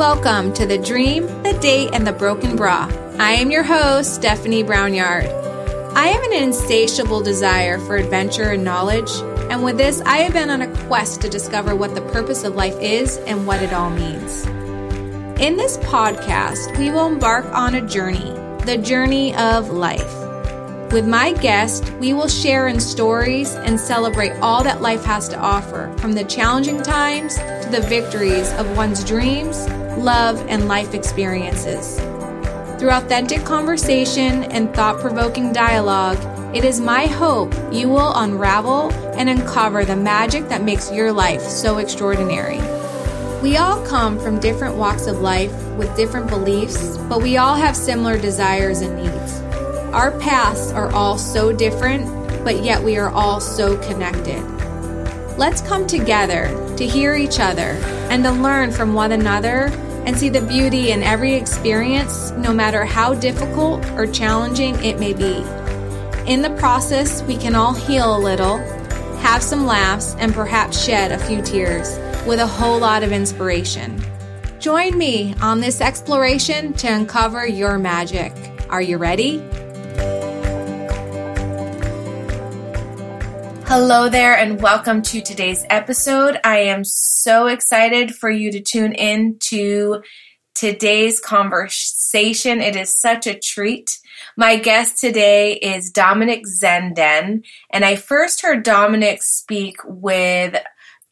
welcome to The Dream, the Date, and the Broken Bra. I am your host, Stephanie Brownyard. I have an insatiable desire for adventure and knowledge, and with this, I have been on a quest to discover what the purpose of life is and what it all means. In this podcast, we will embark on a journey, the journey of life. With my guest, we will share in stories and celebrate all that life has to offer, from the challenging times to the victories of one's dreams, love, and life experiences. Through authentic conversation and thought-provoking dialogue, it is my hope you will unravel and uncover the magic that makes your life so extraordinary. We all come from different walks of life with different beliefs, but we all have similar desires and needs. Our paths are all so different, but yet we are all so connected. Let's come together to hear each other and to learn from one another and see the beauty in every experience, no matter how difficult or challenging it may be. In the process, we can all heal a little, have some laughs, and perhaps shed a few tears with a whole lot of inspiration. Join me on this exploration to uncover your magic. Are you ready? Hello there, and welcome to today's episode. I am so excited for you to tune in to today's conversation. It is such a treat. My guest today is Dominic Zenden, and I first heard Dominic speak with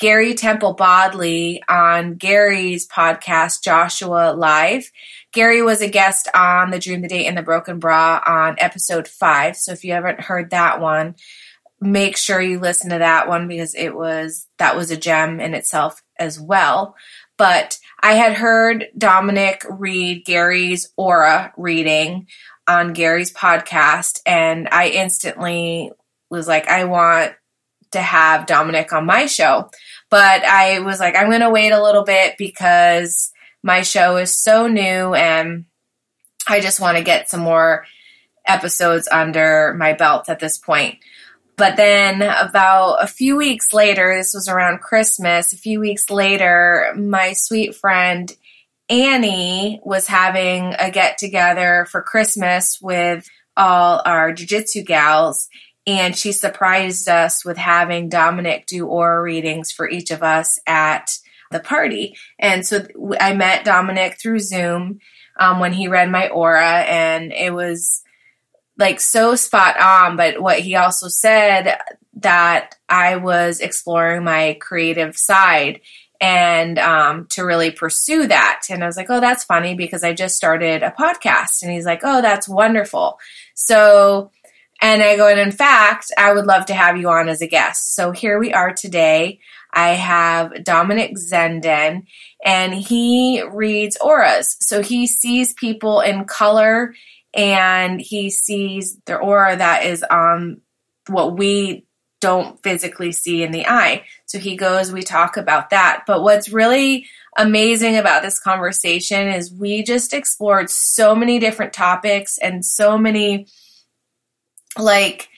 Gary Temple Bodley on Gary's podcast, Joshua Live. Gary was a guest on The Dream, the Date, and the Broken Bra on episode 5, so if you haven't heard that one, make sure you listen to that one because that was a gem in itself as well. But I had heard Dominic read Gary's Aura reading on Gary's podcast, and I instantly was like, I want to have Dominic on my show. But I was like, I'm going to wait a little bit because my show is so new and I just want to get some more episodes under my belt at this point. But then about a few weeks later, this was around Christmas, a few weeks later, my sweet friend Annie was having a get-together for Christmas with all our jiu-jitsu gals, and she surprised us with having Dominic do aura readings for each of us at the party. And so I met Dominic through Zoom when he read my aura, and it was like so spot on. But what he also said, that I was exploring my creative side and to really pursue that. And I was like, oh, that's funny because I just started a podcast. And he's like, oh, that's wonderful. So, and I go, and in fact, I would love to have you on as a guest. So here we are today. I have Dominic Zenden, and he reads auras. So he sees people in color, and he sees their aura that is what we don't physically see in the eye. So he goes, we talk about that. But what's really amazing about this conversation is we just explored so many different topics and so many, like,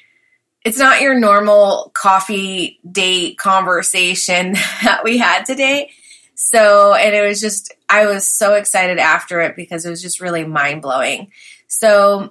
it's not your normal coffee date conversation that we had today. So, and it was just, I was so excited after it because it was just really mind-blowing. So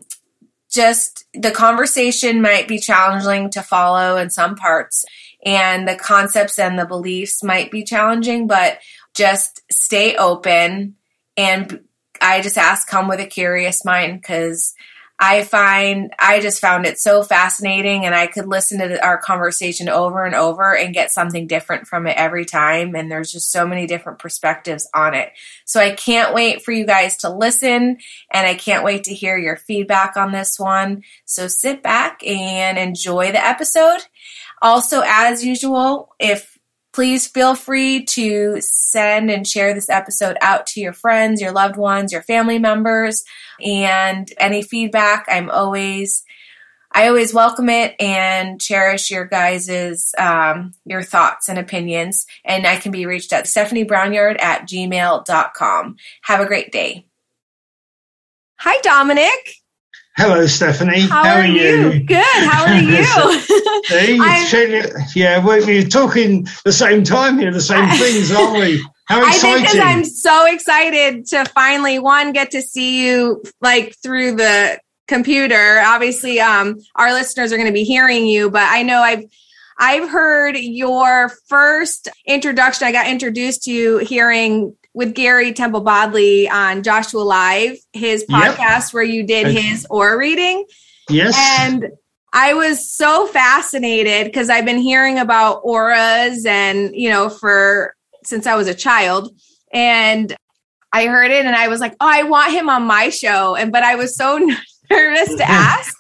just the conversation might be challenging to follow in some parts, and the concepts and the beliefs might be challenging, but just stay open. And I just ask, come with a curious mind, because I just found it so fascinating, and I could listen to our conversation over and over and get something different from it every time. And there's just so many different perspectives on it. So I can't wait for you guys to listen, and I can't wait to hear your feedback on this one. So sit back and enjoy the episode. Also, as usual, please feel free to send and share this episode out to your friends, your loved ones, your family members, and any feedback. I always welcome it and cherish your guys' your thoughts and opinions. And I can be reached at stephaniebrownyard@gmail.com. Have a great day. Hi, Dominic. Hello, Stephanie. How are you? Good. How are you? See, yeah, we're talking the same time here, the same things, aren't we? How exciting. I think because I'm so excited to finally, one, get to see you like through the computer. Obviously, our listeners are going to be hearing you, but I know I've heard your first introduction. I got introduced to you hearing with Gary Temple Bodley on Joshua Live, his podcast where you did his aura reading. Yes. And I was so fascinated because I've been hearing about auras and, you know, since I was a child, and I heard it and I was like, oh, I want him on my show. But I was so nervous to ask.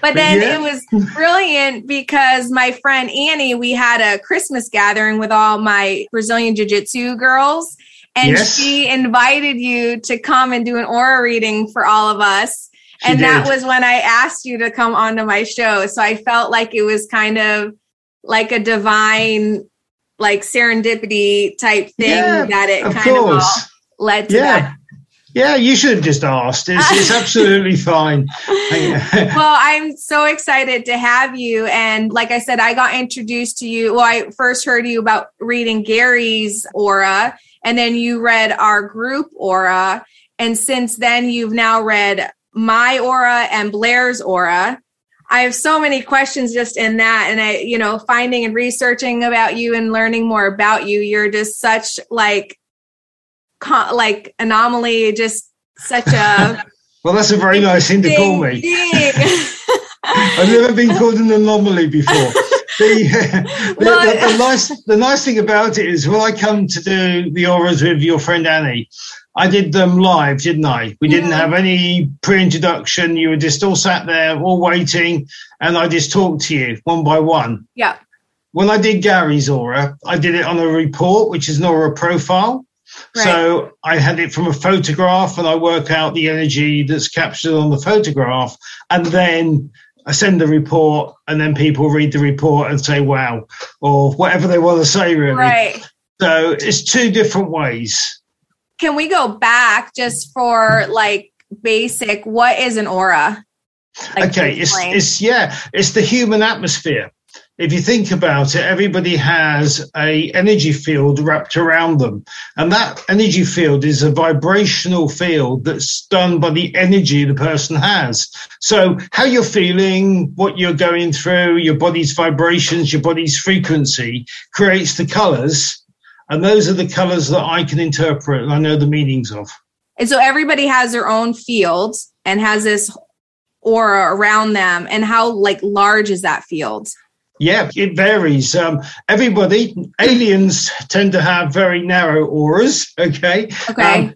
But then it was brilliant because my friend Annie, we had a Christmas gathering with all my Brazilian Jiu-Jitsu girls. And she invited you to come and do an aura reading for all of us. She did. That was when I asked you to come onto my show. So I felt like it was kind of like a divine, like serendipity type thing that it kind of all led to that. Yeah, you should have just asked. It's absolutely fine. Well, I'm so excited to have you. And like I said, I got introduced to you. Well, I first heard you about reading Gary's aura, and then you read our group aura. And since then, you've now read my aura and Blair's aura. I have so many questions just in that. And I, you know, finding and researching about you and learning more about you, you're just such like anomaly, just such a well, that's a very nice thing to call me. I've never been called an anomaly before. The nice thing about it is when I come to do the auras with your friend Annie, I did them live, didn't I? We didn't have any pre-introduction. You were just all sat there, all waiting, and I just talked to you one by one. Yeah. When I did Gary's aura, I did it on a report, which is an aura profile. Right. So I had it from a photograph and I work out the energy that's captured on the photograph, and then I send the report, and then people read the report and say, wow, or whatever they want to say, really. Right. So it's two different ways. Can we go back just for like basic, what is an aura? Like it's the human atmosphere. If you think about it, everybody has a energy field wrapped around them. And that energy field is a vibrational field that's done by the energy the person has. So how you're feeling, what you're going through, your body's vibrations, your body's frequency creates the colors. And those are the colors that I can interpret and I know the meanings of. And so everybody has their own field and has this aura around them. And how like large is that field? Yeah, it varies. Aliens tend to have very narrow auras, okay?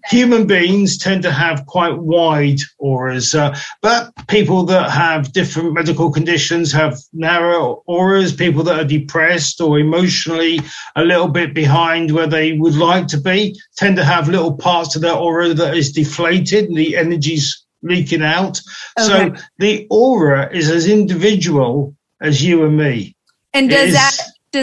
Human beings tend to have quite wide auras. But people that have different medical conditions have narrow auras. People that are depressed or emotionally a little bit behind where they would like to be tend to have little parts of their aura that is deflated and the energy's leaking out. Okay. So the aura is as individual as you and me. And does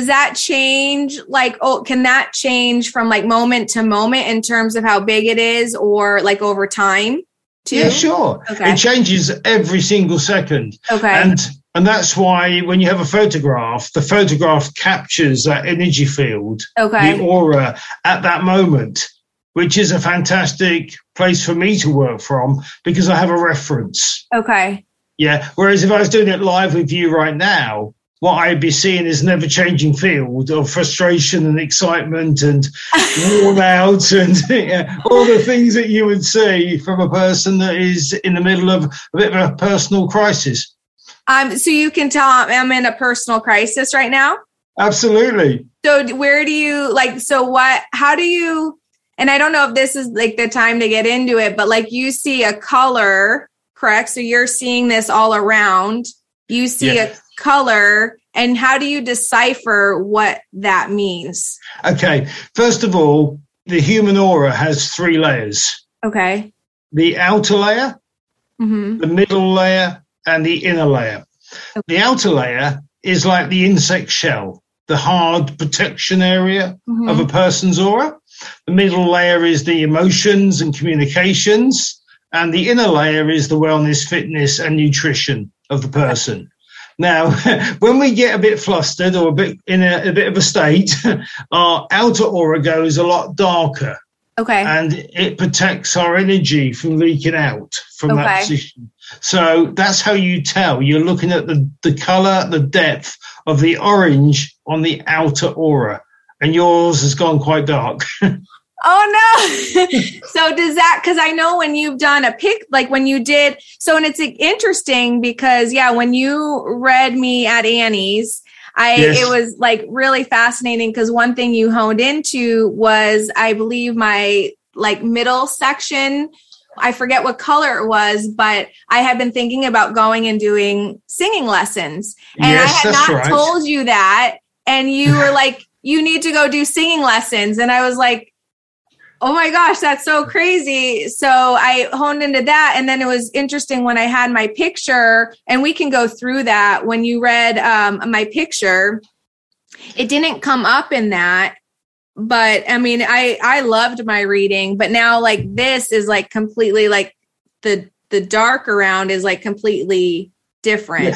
that change? Like, can that change from like moment to moment in terms of how big it is, or like over time too? Yeah, sure. Okay. It changes every single second. Okay. And that's why when you have a photograph, the photograph captures that energy field, the aura at that moment, which is a fantastic place for me to work from because I have a reference. Okay. Yeah, whereas if I was doing it live with you right now, what I'd be seeing is an ever-changing field of frustration and excitement and worn out and all the things that you would see from a person that is in the middle of a bit of a personal crisis. So you can tell I'm in a personal crisis right now? Absolutely. So where do you, like, so what, how do you, and I don't know if this is like the time to get into it, but like you see a color. Correct. So you're seeing this all around. You see a color, and how do you decipher what that means? Okay. First of all, the human aura has three layers. Okay. The outer layer, the middle layer, and the inner layer. Okay. The outer layer is like the insect shell, the hard protection area of a person's aura. The middle layer is the emotions and communications. And the inner layer is the wellness, fitness, and nutrition of the person. Now, when we get a bit flustered or a bit of a state, our outer aura goes a lot darker. Okay. And it protects our energy from leaking out from that position. So that's how you tell. You're looking at the color, the depth of the orange on the outer aura. And yours has gone quite dark. Oh, no. So does that, because I know when you've done a pic, like when you did, so, and it's interesting because, yeah, when you read me at Annie's, It was like really fascinating because one thing you honed into was, I believe my like middle section, I forget what color it was, but I had been thinking about going and doing singing lessons. And I had not told you that. And you were like, you need to go do singing lessons. And I was like, oh my gosh, that's so crazy. So I honed into that. And then it was interesting when I had my picture, and we can go through that. When you read my picture, it didn't come up in that. But I mean, I loved my reading, but now like this is like completely like the dark around is like completely different.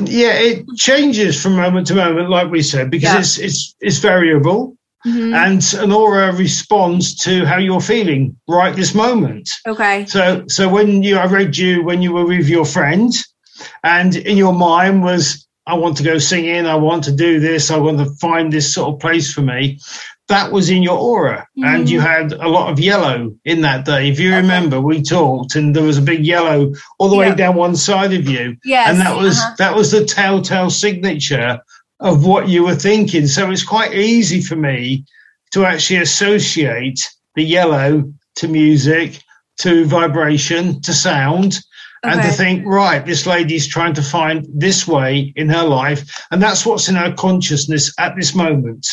Yeah, it changes from moment to moment, like we said, because it's variable. Mm-hmm. And an aura responds to how you're feeling right this moment. Okay. So when I read you when you were with your friend, and in your mind was, I want to go singing, I want to do this, I want to find this sort of place for me. That was in your aura. Mm-hmm. And you had a lot of yellow in that day. If you remember, we talked and there was a big yellow all the way down one side of you. Yes. And that was the telltale signature of what you were thinking. So it's quite easy for me to actually associate the yellow to music, to vibration, to sound, and to think, right, this lady's trying to find this way in her life. And that's what's in her consciousness at this moment.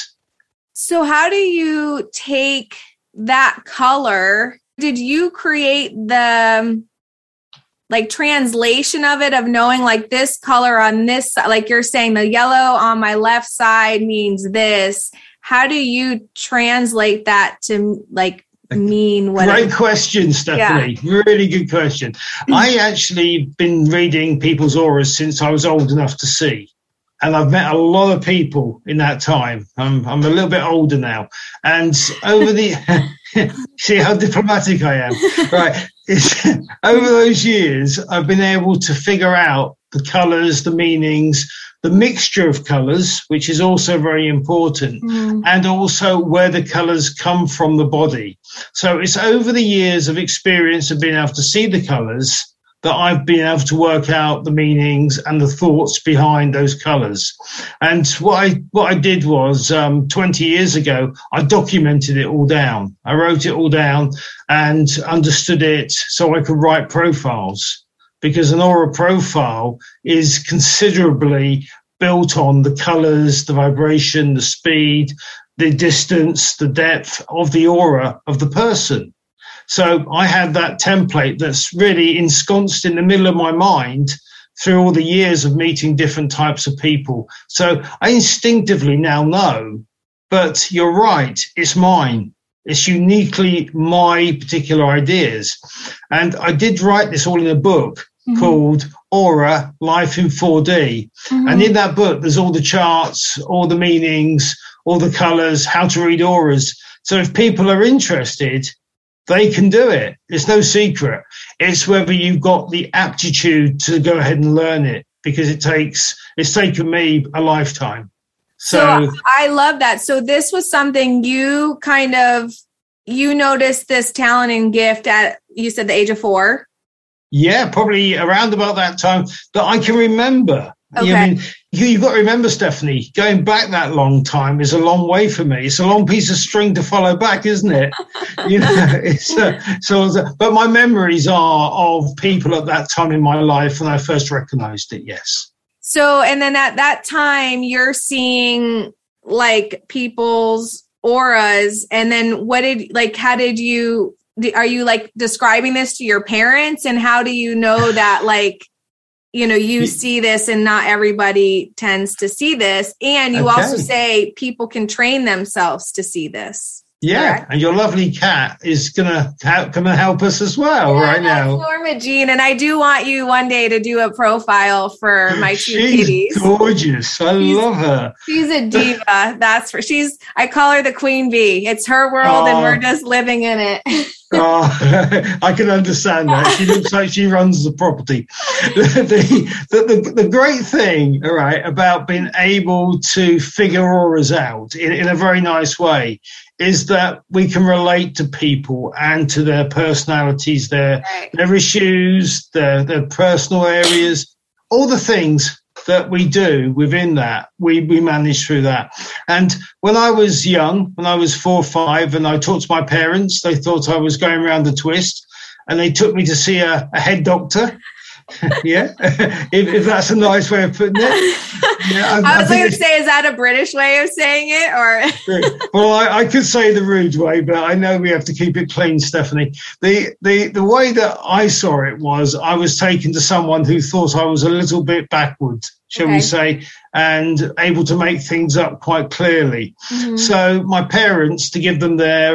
So how do you take that color? Did you create the like translation of it, of knowing like this color on this, like you're saying the yellow on my left side means this? How do you translate that to like mean what? Great question, Stephanie. Yeah. Really good question. I actually been reading people's auras since I was old enough to see. And I've met a lot of people in that time. I'm a little bit older now. And over the... See how diplomatic I am. Right. Over those years, I've been able to figure out the colours, the meanings, the mixture of colours, which is also very important, and also where the colours come from the body. So it's over the years of experience of being able to see the colours that I've been able to work out the meanings and the thoughts behind those colours. And what I did was 20 years ago, I documented it all down. I wrote it all down and understood it so I could write profiles, because an aura profile is considerably built on the colours, the vibration, the speed, the distance, the depth of the aura of the person. So I had that template that's really ensconced in the middle of my mind through all the years of meeting different types of people. So I instinctively now know, but you're right, it's mine. It's uniquely my particular ideas. And I did write this all in a book called Aura, Life in 4D. Mm-hmm. And in that book, there's all the charts, all the meanings, all the colors, how to read auras. So if people are interested, they can do it. It's no secret. It's whether you've got the aptitude to go ahead and learn it, because it's taken me a lifetime. So I love that. So this was something you kind of, you noticed this talent and gift at, you said the age of 4? Yeah, probably around about that time that I can remember. Okay. I mean, you've got to remember, Stephanie, going back that long time is a long way for me. It's a long piece of string to follow back, isn't it? But my memories are of people at that time in my life when I first recognized it. Yes. So, and then at that time, you're seeing like people's auras, and then are you like describing this to your parents, and how do you know that like, you know, you see this and not everybody tends to see this. And you also say people can train themselves to see this. Yeah, correct? And your lovely cat is gonna help us as well now. Norma Jean, and I do want you one day to do a profile for my two kitties. Gorgeous, I love her. She's a diva, that's for. I call her the queen bee. It's her world, and we're just living in it. I can understand that. She looks like she runs the property. The great thing, all right, about being able to figure auras out in a very nice way is that we can relate to people and to their personalities, their issues, their personal areas, all the things that we do within that, we manage through that. And when I was young, when I was 4 or 5, and I talked to my parents, they thought I was going around the twist, and they took me to see a head doctor. Yeah, if that's a nice way of putting it. Yeah, I was going to say, is that a British way of saying it? Or well, I could say the rude way, but I know we have to keep it clean, Stephanie. The way that I saw it was I was taken to someone who thought I was a little bit backward, shall we say, and able to make things up quite clearly. Mm-hmm. So my parents, to give them their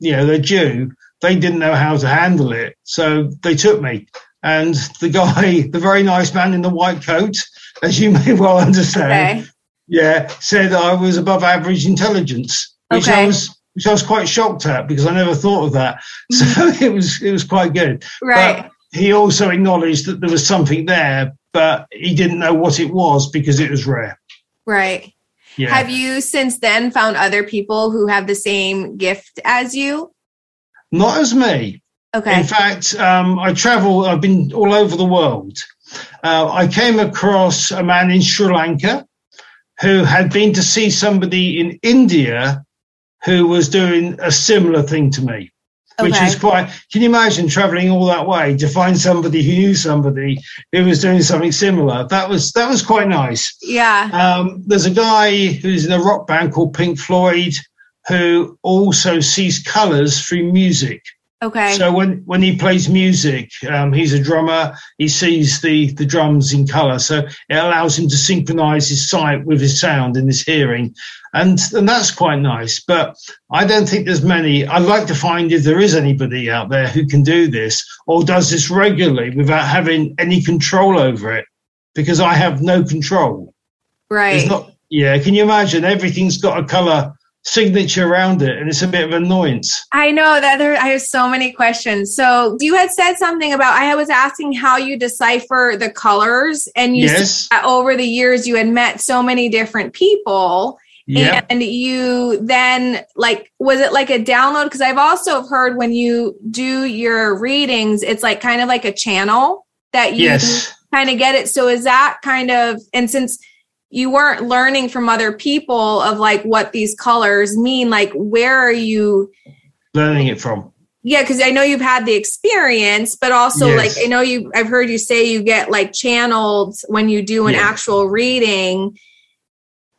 due, they didn't know how to handle it, so they took me. And the guy, the very nice man in the white coat, as you may well understand, said I was above average intelligence, which I was quite shocked at because I never thought of that. So it was quite good. Right. But he also acknowledged that there was something there, but he didn't know what it was because it was rare. Right. Yeah. Have you since then found other people who have the same gift as you? Not as me. Okay. In fact, I've been all over the world. I came across a man in Sri Lanka who had been to see somebody in India who was doing a similar thing to me, which is quite, can you imagine traveling all that way to find somebody who knew somebody who was doing something similar? That was quite nice. Yeah. There's a guy who's in a rock band called Pink Floyd who also sees colors through music. Okay. So when he plays music, he's a drummer, he sees the drums in colour. So it allows him to synchronise his sight with his sound and his hearing. And that's quite nice. But I don't think there's many. I'd like to find if there is anybody out there who can do this or does this regularly without having any control over it, because I have no control. Right. It's not, can you imagine? Everything's got a colour signature around it, and it's a bit of an annoyance. I know that I have so many questions. So you had said something about, I was asking how you decipher the colors, and you said that over the years you had met so many different people, and you then, like, was it like a download? Because I've also heard when you do your readings, it's like kind of like a channel that you kind of get it. So is that kind of, and since you weren't learning from other people of like what these colors mean, like where are you learning it from? Yeah. Cause I know you've had the experience, but also like, I know I've heard you say you get like channeled when you do an actual reading.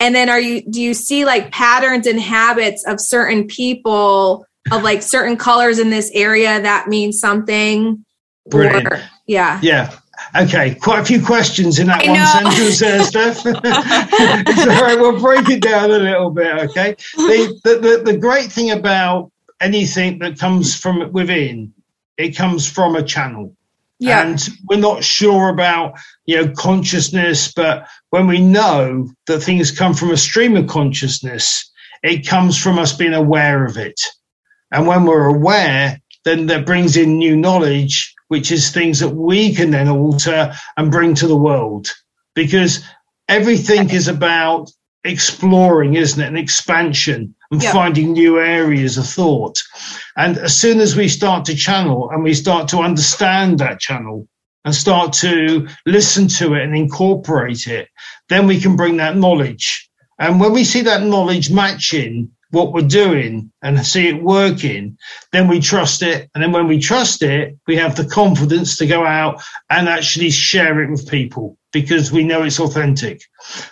And then do you see like patterns and habits of certain people of like certain colors in this area that means something? Brilliant. Or, yeah. Yeah. Okay, quite a few questions in that one sentence there, Steph. It's all right, we'll break it down a little bit, okay? The great thing about anything that comes from within, it comes from a channel. Yeah. And we're not sure about, consciousness, but when we know that things come from a stream of consciousness, it comes from us being aware of it. And when we're aware, then that brings in new knowledge, which is things that we can then alter and bring to the world. Because everything is about exploring, isn't it? An expansion and finding new areas of thought. And as soon as we start to channel and we start to understand that channel and start to listen to it and incorporate it, then we can bring that knowledge. And when we see that knowledge matching what we're doing and see it working, then we trust it. And then when we trust it, we have the confidence to go out and actually share it with people because we know it's authentic.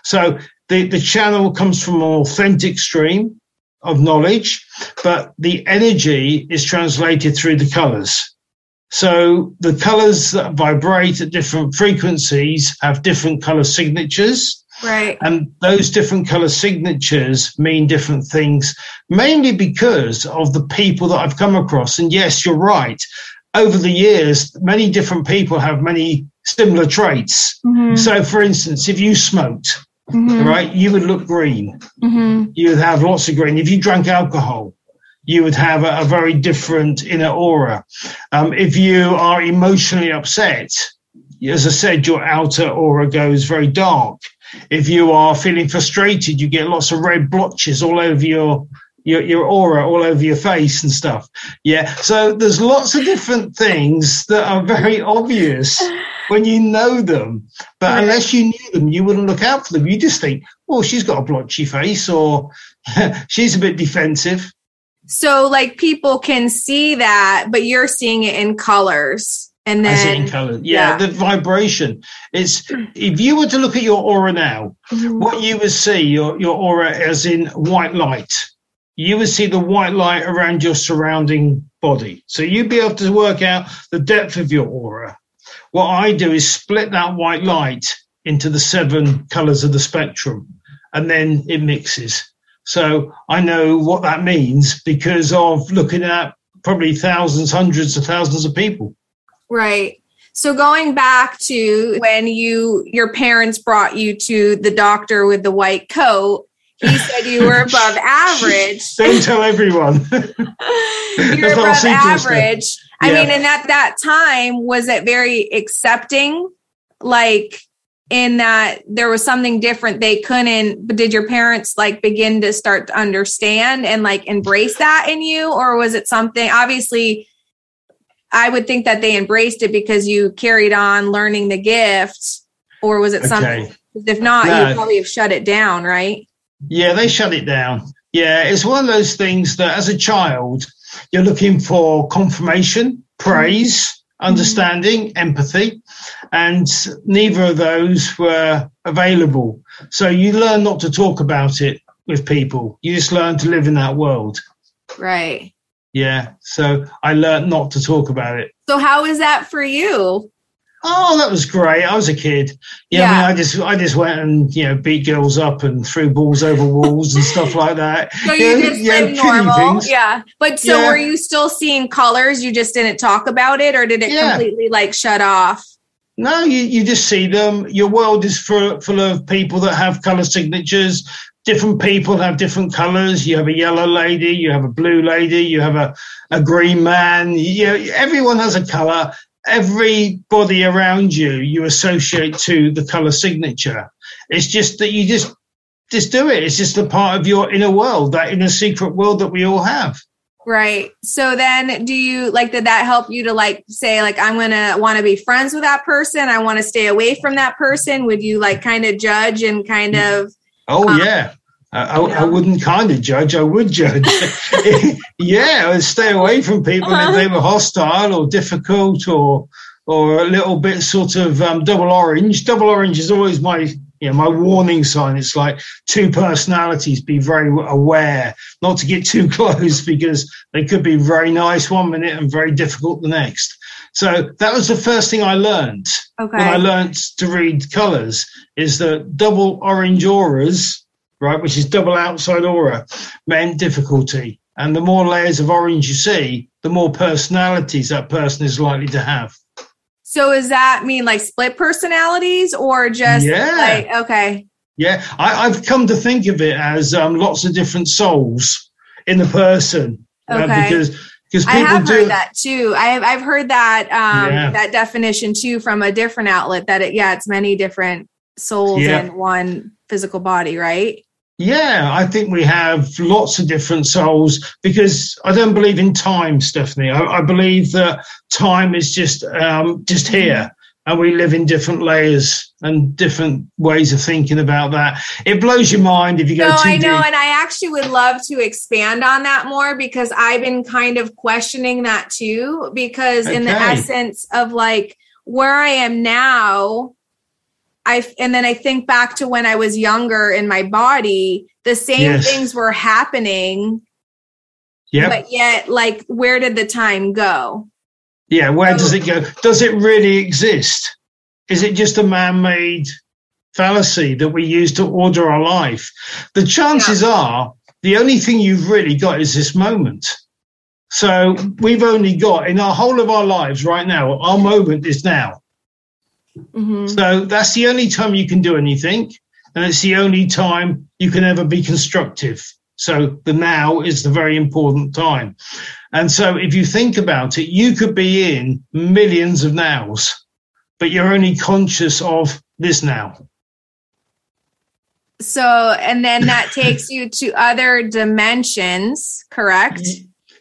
So the channel comes from an authentic stream of knowledge, but the energy is translated through the colors. So the colors that vibrate at different frequencies have different color signatures. Right. And those different color signatures mean different things, mainly because of the people that I've come across. And yes, you're right. Over the years, many different people have many similar traits. Mm-hmm. So, for instance, if you smoked, mm-hmm. right, you would look green. Mm-hmm. You would have lots of green. If you drank alcohol, you would have a very different inner aura. If you are emotionally upset, as I said, your outer aura goes very dark. If you are feeling frustrated, you get lots of red blotches all over your aura, all over your face and stuff. Yeah. So there's lots of different things that are very obvious when you know them. But unless you knew them, you wouldn't look out for them. You just think, oh, she's got a blotchy face, or she's a bit defensive. So, like, people can see that, but you're seeing it in colors. And then, I see it in color. Yeah, the vibration. It's, if you were to look at your aura now, mm-hmm. what you would see, your aura as in white light, you would see the white light around your surrounding body. So you'd be able to work out the depth of your aura. What I do is split that white light into the 7 colors of the spectrum, and then it mixes. So I know what that means because of looking at probably thousands, hundreds of thousands of people. Right. So going back to when your parents brought you to the doctor with the white coat, he said you were above average. Don't tell everyone. You're above average. Yeah. I mean, and at that time, was it very accepting? Like, in that there was something different they couldn't, but did your parents like begin to start to understand and like embrace that in you? Or was it something, obviously, I would think that they embraced it because you carried on learning the gift, or was it something, if not, you probably have shut it down, right? Yeah, they shut it down. Yeah, it's one of those things that as a child, you're looking for confirmation, praise, mm-hmm. understanding, empathy, and neither of those were available. So you learn not to talk about it with people. You just learn to live in that world. Right. Yeah. So I learned not to talk about it. So how is that for you? Oh, that was great. I was a kid. Yeah. I mean, I just went and, beat girls up and threw balls over walls and stuff like that. So you just lived normal. Yeah. But so were you still seeing colors? You just didn't talk about it, or did it completely like shut off? No, you just see them. Your world is full of people that have color signatures. Different people have different colors. You have a yellow lady, you have a blue lady, you have a green man. Everyone has a color. Everybody around you associate to the color signature. It's just that you just do it. It's just a part of your inner world, that inner secret world that we all have. Right. So then do you did that help you to say I'm going to want to be friends with that person? I want to stay away from that person. Would you kind of judge and kind of? Oh, yeah. I wouldn't kind of judge. I would judge. Yeah, I would stay away from people if they were hostile or difficult or a little bit sort of double orange. Double orange is always my warning sign. It's like two personalities, be very aware not to get too close because they could be very nice one minute and very difficult the next. So that was the first thing I learned when I learned to read colors, is that double orange auras, right, which is double outside aura, meant difficulty. And the more layers of orange you see, the more personalities that person is likely to have. So does that mean split personalities or just okay? Yeah, I've come to think of it as lots of different souls in the person. Okay. Because people heard that too. I've heard that that definition too from a different outlet. That it's many different souls in one physical body, right? Yeah, I think we have lots of different souls because I don't believe in time, Stephanie. I believe that time is just here, and we live in different layers and different ways of thinking about that. It blows your mind if you go too deep. No, I know, and I actually would love to expand on that more because I've been kind of questioning that too, because in the essence of where I am now, and then I think back to when I was younger in my body, the same things were happening. Yeah. But yet, where did the time go? Yeah. Where does it go? Does it really exist? Is it just a man-made fallacy that we use to order our life. The chances are the only thing you've really got is this moment. So we've only got, in our whole of our lives right now, our moment is now. Mm-hmm. So that's the only time you can do anything, and it's the only time you can ever be constructive. So the now is the very important time. And so if you think about it, you could be in millions of nows, but you're only conscious of this now. So, and then that takes you to other dimensions, correct?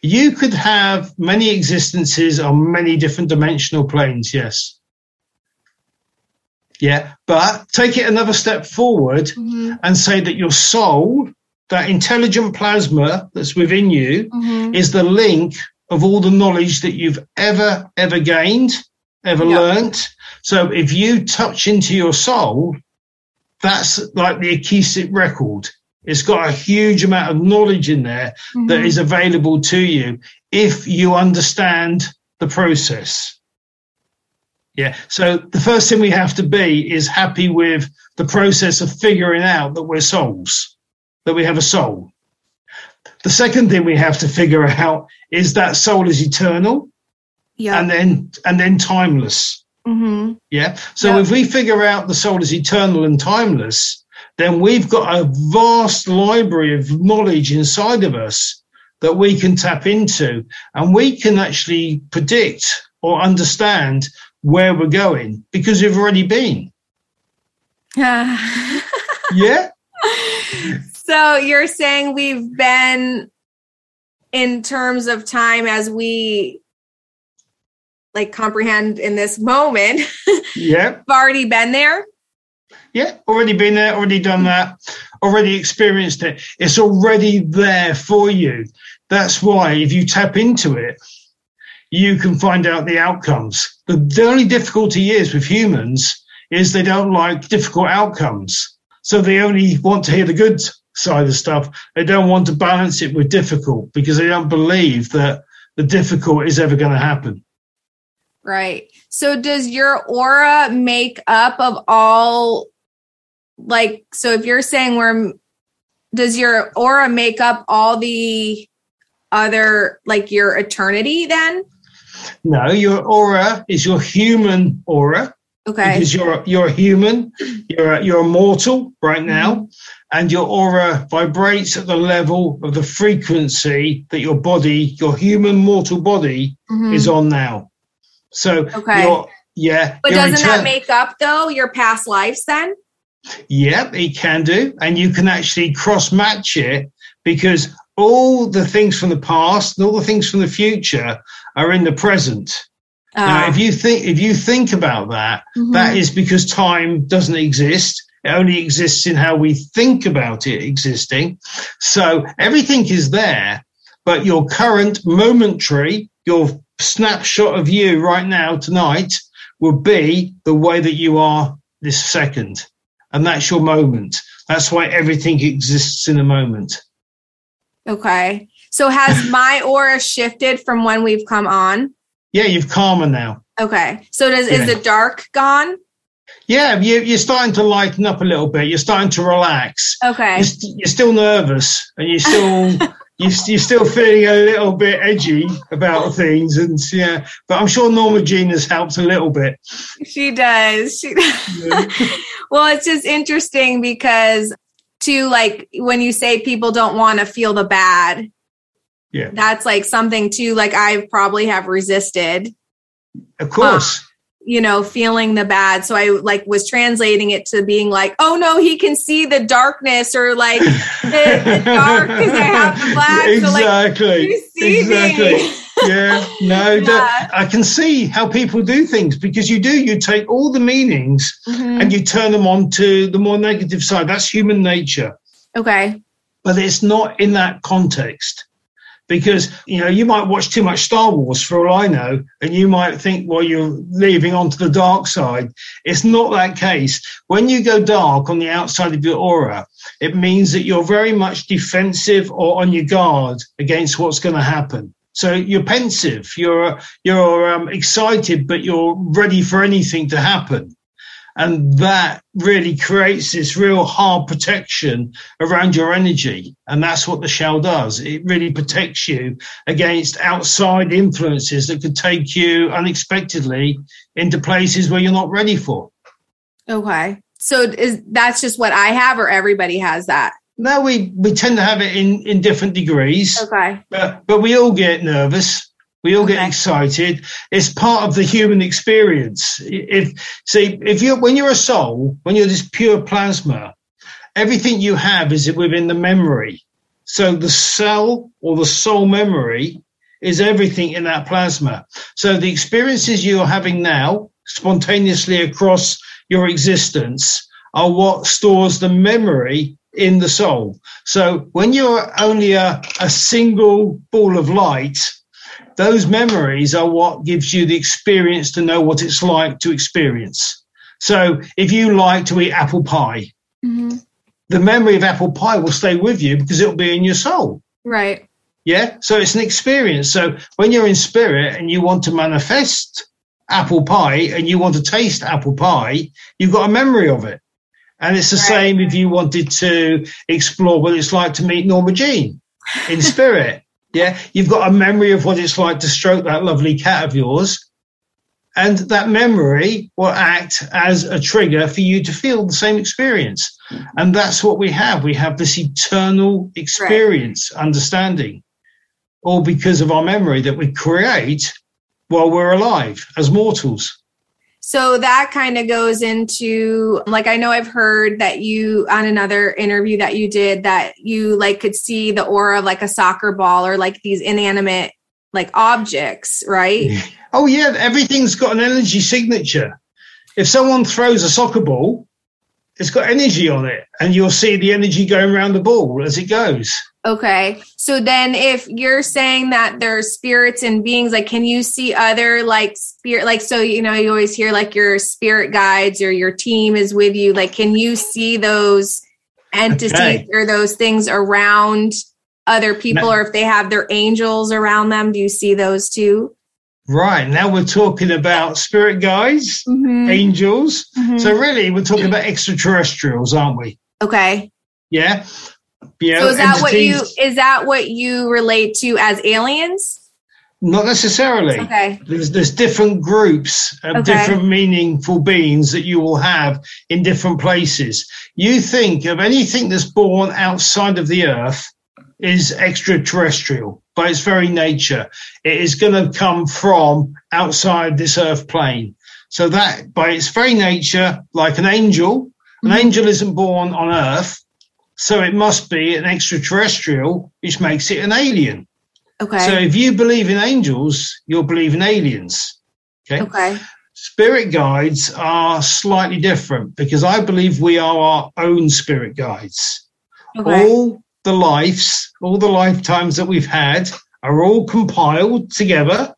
You could have many existences on many different dimensional planes, yes. Yeah, but take it another step forward and say that your soul, that intelligent plasma that's within you, is the link of all the knowledge that you've ever gained, learnt. So if you touch into your soul, that's like the acoustic record. It's got a huge amount of knowledge in there that is available to you if you understand the process. Yeah. So the first thing we have to be is happy with the process of figuring out that we're souls, that we have a soul. The second thing we have to figure out is that soul is eternal and then timeless. Mm-hmm. Yeah. So if we figure out the soul is eternal and timeless, then we've got a vast library of knowledge inside of us that we can tap into, and we can actually predict or understand where we're going because we've already been. Yeah. So you're saying we've been, in terms of time as we like comprehend in this moment. Yeah. Already been there. Yeah. Already been there, already done that, already experienced it. It's already there for you. That's why if you tap into it, you can find out the outcomes. The only difficulty is with humans is they don't like difficult outcomes. So they only want to hear the good side of stuff. They don't want to balance it with difficult because they don't believe that the difficult is ever going to happen. Right. So does your aura make up of all, like, so if you're saying does your aura make up all the other, like your eternity then? No, your aura is your human aura. Okay. Because you're a human, you're mortal right now, and your aura vibrates at the level of the frequency that your body, your human mortal body, is on now. So, But doesn't that make up though your past lives then? Yep, it can do, and you can actually cross match it because all the things from the past and all the things from the future are in the present. Now, if you think about that, that is because time doesn't exist. It only exists in how we think about it existing. So everything is there, but your current momentary, your snapshot of you right now tonight will be the way that you are this second. And that's your moment. That's why everything exists in a moment. Okay. So has my aura shifted from when we've come on? Yeah, you've calmer now. Okay. So is the dark gone? Yeah, you're starting to lighten up a little bit. You're starting to relax. Okay. You're still nervous, and you're still feeling a little bit edgy about things, and yeah. But I'm sure Norma Jean has helped a little bit. She does. Yeah. Well, it's just interesting because when you say people don't want to feel the bad. Yeah. That's like something too, like I probably have resisted. Of course. Feeling the bad. So I like was translating it to being like, oh no, he can see the darkness or like the dark because I have the black. Exactly. So, like, you see me. Yeah. No, yeah. I can see how people do things because you take all the meanings and you turn them on to the more negative side. That's human nature. Okay. But it's not in that context. Because, you might watch too much Star Wars for all I know, and you might think, well, you're leaving onto the dark side. It's not that case. When you go dark on the outside of your aura, it means that you're very much defensive or on your guard against what's going to happen. So you're pensive, you're excited, but you're ready for anything to happen. And that really creates this real hard protection around your energy. And that's what the shell does. It really protects you against outside influences that could take you unexpectedly into places where you're not ready for. Okay. So that's just what I have, or everybody has that? No, we tend to have it in different degrees. Okay. But we all get nervous. We all get excited. It's part of the human experience. When you're a soul, when you're this pure plasma, everything you have is within the memory. So the cell or the soul memory is everything in that plasma. So the experiences you're having now, spontaneously across your existence, are what stores the memory in the soul. So when you're only a single ball of light, those memories are what gives you the experience to know what it's like to experience. So if you like to eat apple pie, mm-hmm. the memory of apple pie will stay with you because it'll be in your soul. Right. Yeah. So it's an experience. So when you're in spirit and you want to manifest apple pie and you want to taste apple pie, you've got a memory of it. And it's the same if you wanted to explore what it's like to meet Norma Jean in spirit. Yeah, you've got a memory of what it's like to stroke that lovely cat of yours. And that memory will act as a trigger for you to feel the same experience. And that's what we have. We have this eternal experience, understanding, all because of our memory that we create while we're alive as mortals. So that kind of goes into, like, I know I've heard that you, on another interview that you did, that you like could see the aura of like a soccer ball or like these inanimate like objects, right? Oh yeah. Everything's got an energy signature. If someone throws a soccer ball, it's got energy on it, and you'll see the energy going around the ball as it goes. Okay. So then if you're saying that there's spirits and beings, like, can you see other like spirit, like, so, you know, you always hear like your spirit guides or your team is with you. Like, can you see those entities or those things around other people, or if they have their angels around them, do you see those too? Right. Now we're talking about spirit guides, mm-hmm. angels. Mm-hmm. So really we're talking about extraterrestrials, aren't we? Okay. Yeah. You know, so is that what you relate to as aliens? Not necessarily. Okay. There's different groups of different meaningful beings that you will have in different places. You think of anything that's born outside of the earth is extraterrestrial by its very nature. It is going to come from outside this earth plane. So that by its very nature, like an angel, mm-hmm. an angel isn't born on earth. So it must be an extraterrestrial, which makes it an alien. Okay. So if you believe in angels, you'll believe in aliens. Okay. Okay. Spirit guides are slightly different because I believe we are our own spirit guides. Okay. All the lifetimes that we've had are all compiled together.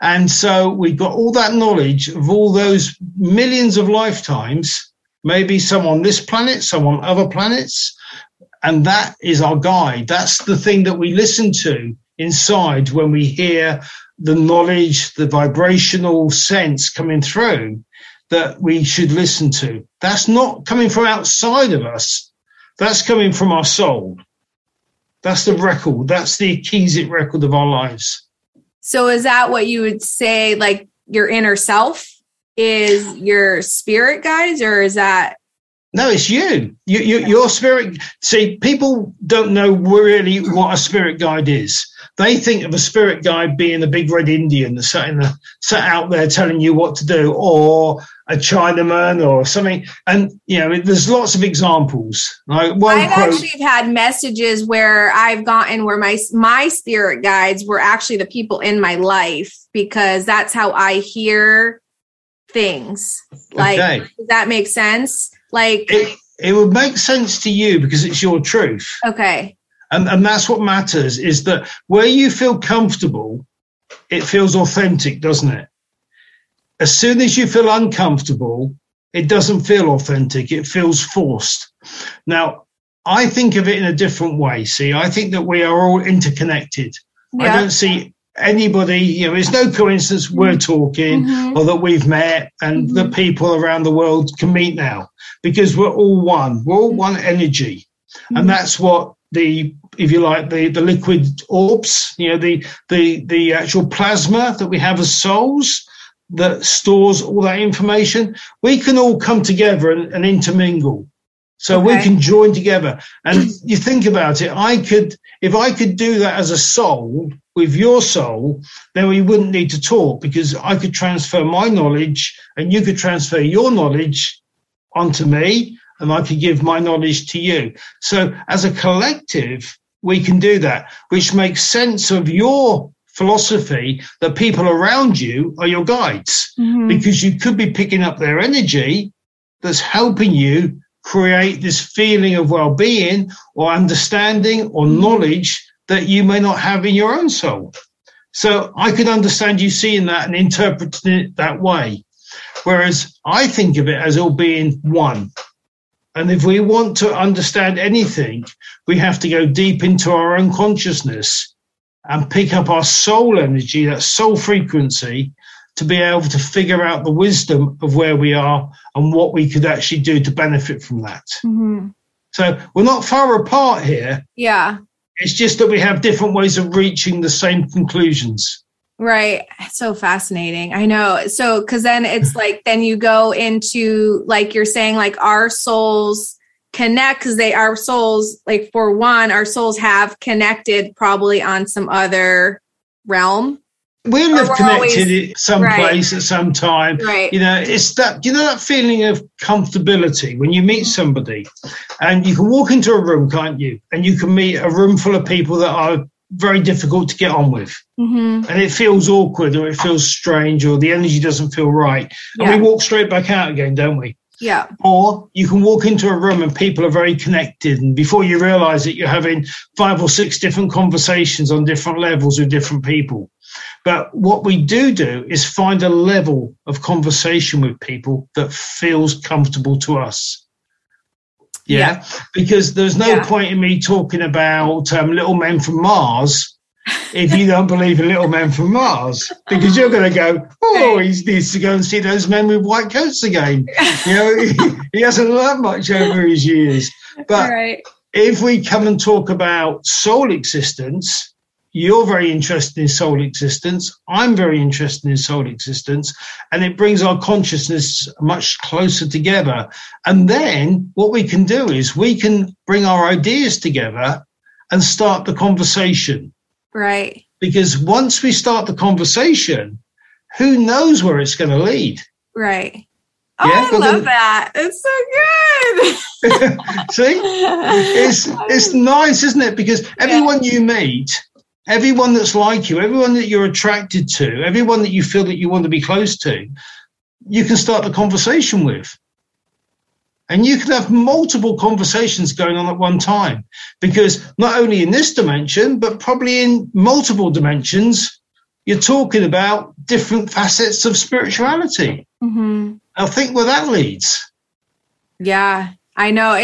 And so we've got all that knowledge of all those millions of lifetimes, maybe some on this planet, some on other planets. And that is our guide. That's the thing that we listen to inside when we hear the knowledge, the vibrational sense coming through that we should listen to. That's not coming from outside of us. That's coming from our soul. That's the record. That's the acoustic record of our lives. So is that what you would say, like your inner self is your spirit guides, or is that... No, it's you. Your spirit. See, people don't know really what a spirit guide is. They think of a spirit guide being a big red Indian that's sat out there telling you what to do, or a Chinaman or something. And, you know, there's lots of examples. I've actually had messages where I've gotten where my spirit guides were actually the people in my life, because that's how I hear things. Like, does that make sense? Like it would make sense to you because it's your truth. Okay. And that's what matters, is that where you feel comfortable, it feels authentic, doesn't it? As soon as you feel uncomfortable, it doesn't feel authentic. It feels forced. Now, I think of it in a different way. See, I think that we are all interconnected. Yeah. I don't see anybody, you know, it's no coincidence we're talking or that we've met, and the people around the world can meet now, because we're all one. We're all one energy. And that's what the, if you like, the liquid orbs, you know, the actual plasma that we have as souls that stores all that information. We can all come together and intermingle. So we can join together. And you think about it, if I could do that as a soul with your soul, then we wouldn't need to talk, because I could transfer my knowledge and you could transfer your knowledge onto me, and I could give my knowledge to you. So as a collective, we can do that, which makes sense of your philosophy that people around you are your guides, because you could be picking up their energy that's helping you create this feeling of well-being or understanding or knowledge that you may not have in your own soul. So I can understand you seeing that and interpreting it that way. Whereas I think of it as all being one. And if we want to understand anything, we have to go deep into our own consciousness and pick up our soul energy, that soul frequency, to be able to figure out the wisdom of where we are and what we could actually do to benefit from that. So we're not far apart here. Yeah. It's just that we have different ways of reaching the same conclusions. Right. So fascinating. I know. So, because then it's like, then you go into, like you're saying, like our souls connect, because they are souls, like for one, our souls have connected probably on some other realm. We'll have connected someplace at some time. Right. You know, it's that, you know, that feeling of comfortability when you meet somebody, and you can walk into a room, can't you? And you can meet a room full of people that are very difficult to get on with. And it feels awkward, or it feels strange, or the energy doesn't feel right. And we walk straight back out again, don't we? Yeah. Or you can walk into a room and people are very connected, and before you realize it, you're having 5 or 6 different conversations on different levels with different people. But what we do is find a level of conversation with people that feels comfortable to us. Yeah. Because there's no point in me talking about little men from Mars if you don't believe in little men from Mars, because you're going to go, oh, he needs to go and see those men with white coats again. You know, he hasn't learned much over his years. But if we come and talk about soul existence, you're very interested in soul existence. I'm very interested in soul existence. And it brings our consciousness much closer together. And then what we can do is we can bring our ideas together and start the conversation. Right. Because once we start the conversation, who knows where it's going to lead? Right. Oh, yeah, I love that. It's so good. See? It's nice, isn't it? Because everyone you meet, everyone that's like you, everyone that you're attracted to, everyone that you feel that you want to be close to, you can start the conversation with. And you can have multiple conversations going on at one time, because not only in this dimension, but probably in multiple dimensions, you're talking about different facets of spirituality. I think where that leads. Yeah, I know.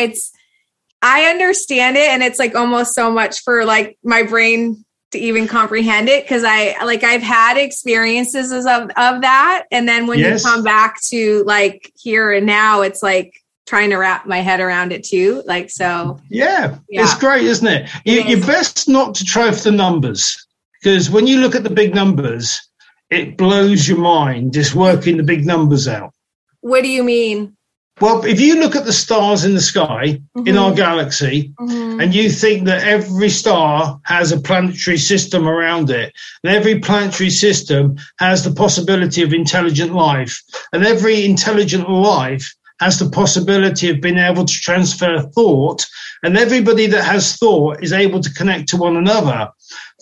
I understand it, and it's like almost so much for like my brain to even comprehend it, because I've had experiences of that, and then when you come back to like here and now, it's like trying to wrap my head around it too. Like so, yeah. It's great, isn't it? You're best not to try for the numbers, because when you look at the big numbers, it blows your mind just working the big numbers out. What do you mean? Well, if you look at the stars in the sky, in our galaxy, and you think that every star has a planetary system around it, and every planetary system has the possibility of intelligent life, and every intelligent life has the possibility of being able to transfer thought, and everybody that has thought is able to connect to one another.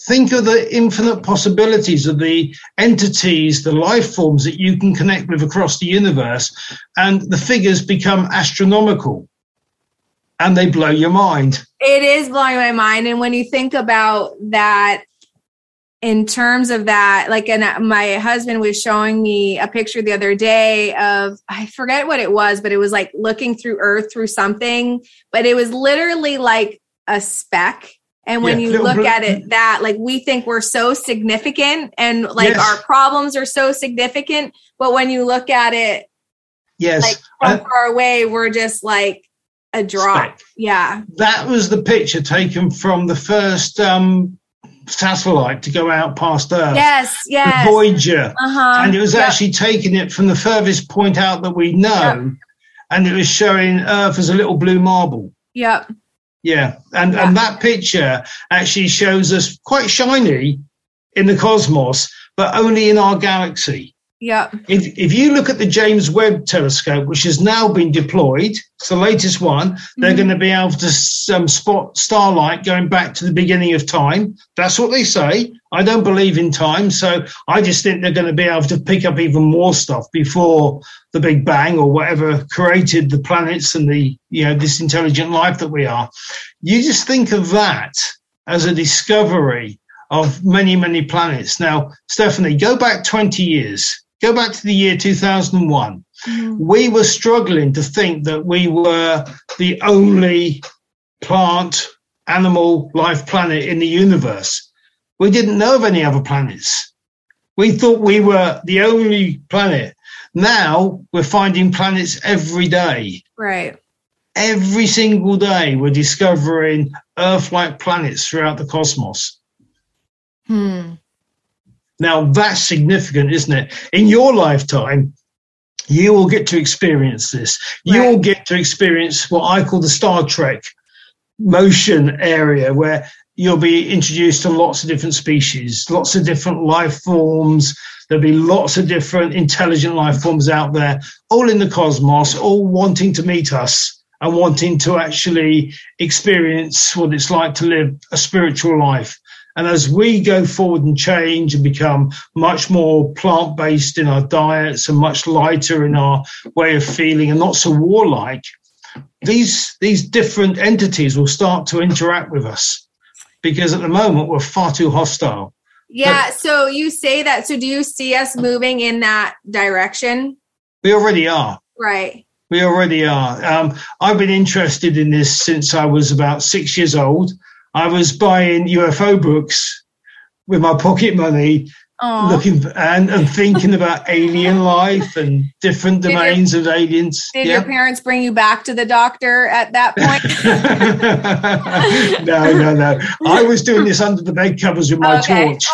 Think of the infinite possibilities of the entities, the life forms that you can connect with across the universe, and the figures become astronomical, and they blow your mind. It is blowing my mind. And when you think about that, in terms of that, like, and my husband was showing me a picture the other day of, I forget what it was, but it was like looking through Earth through something, but it was literally like a speck And when you look at it that, like, we think we're so significant and like our problems are so significant. But when you look at it like from far away, we're just like a drop. Yeah. That was the picture taken from the first satellite to go out past Earth. Yes. The Voyager. Uh-huh. And it was actually taking it from the furthest point out that we know. Yep. And it was showing Earth as a little blue marble. Yep. Yeah, and that picture actually shows us quite shiny in the cosmos, but only in our galaxy. Yeah. If you look at the James Webb telescope, which has now been deployed, it's the latest one, they're going to be able to spot starlight going back to the beginning of time. That's what they say. I don't believe in time, so I just think they're going to be able to pick up even more stuff before the Big Bang or whatever created the planets and the this intelligent life that we are. You just think of that as a discovery of many, many planets. Now, Stephanie, go back 20 years. Go back to the year 2001. We were struggling to think that we were the only plant, animal, life planet in the universe. We didn't know of any other planets. We thought we were the only planet. Now we're finding planets every day. Right. Every single day we're discovering Earth-like planets throughout the cosmos. Now, that's significant, isn't it? In your lifetime, you will get to experience this. Right. You will get to experience what I call the Star Trek motion area, where you'll be introduced to lots of different species, lots of different life forms. There'll be lots of different intelligent life forms out there, all in the cosmos, all wanting to meet us and wanting to actually experience what it's like to live a spiritual life. And as we go forward and change and become much more plant-based in our diets and much lighter in our way of feeling and not so warlike, these different entities will start to interact with us. Because at the moment, we're far too hostile. Yeah, but so you say that. So do you see us moving in that direction? We already are. Right. We already are. I've been interested in this since I was about 6 years old. I was buying UFO books with my pocket money, looking and thinking about alien life and different domains of aliens. Did your parents bring you back to the doctor at that point? No. I was doing this under the bed covers with my torch.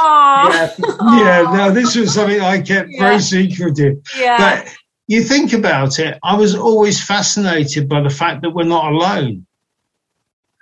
This was something I kept very secretive. Yeah. But you think about it, I was always fascinated by the fact that we're not alone.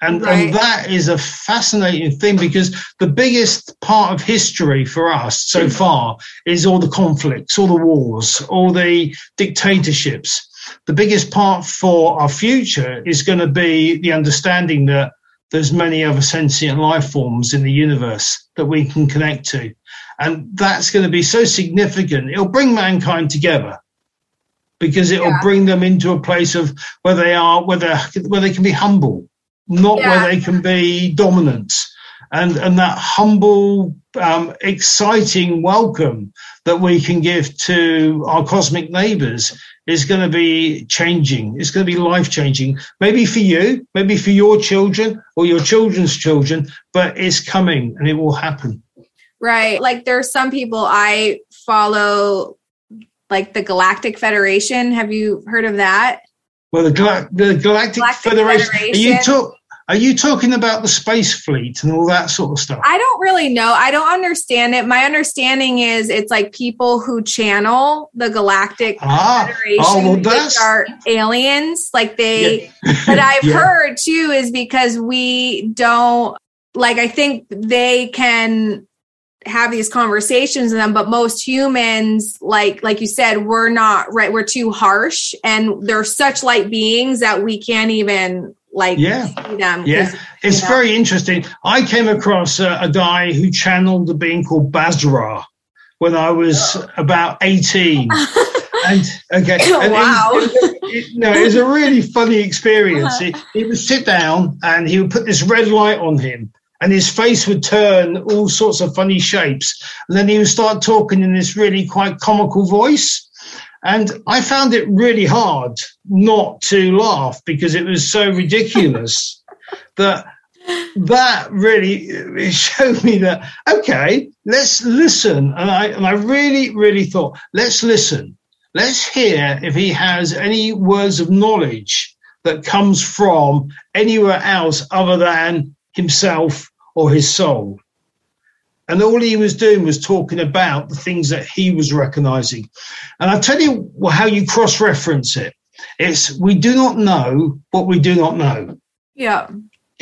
And that is a fascinating thing, because the biggest part of history for us so far is all the conflicts, all the wars, all the dictatorships. The biggest part for our future is going to be the understanding that there's many other sentient life forms in the universe that we can connect to. And that's going to be so significant. It'll bring mankind together, because it'll bring them into a place of where they can be humble. Where they can be dominant, and that humble, exciting welcome that we can give to our cosmic neighbors is going to be changing. It's going to be life-changing, maybe for you, maybe for your children or your children's children, but it's coming and it will happen. Right. Like, there's some people I follow, like the Galactic Federation. Have you heard of that? Well, the Galactic Federation. Are you talking about the space fleet and all that sort of stuff? I don't really know. I don't understand it. My understanding is it's like people who channel the Galactic Federation, which are aliens. Like they, but I've heard too is because we don't, like, I think they can have these conversations with them, but most humans, like you said, we're not right. We're too harsh, and they're such light beings that we can't even see them. Yeah. It's very interesting. I came across a guy who channeled a being called Basra when I was about 18. It was a really funny experience. He would sit down and he would put this red light on him, and his face would turn all sorts of funny shapes. And then he would start talking in this really quite comical voice. And I found it really hard not to laugh, because it was so ridiculous that that really, it showed me that, okay, let's listen. And I really, really thought, let's listen. Let's hear if he has any words of knowledge that comes from anywhere else other than himself or his soul. And all he was doing was talking about the things that he was recognizing. And I'll tell you how you cross-reference it. It's we do not know what we do not know. Yeah.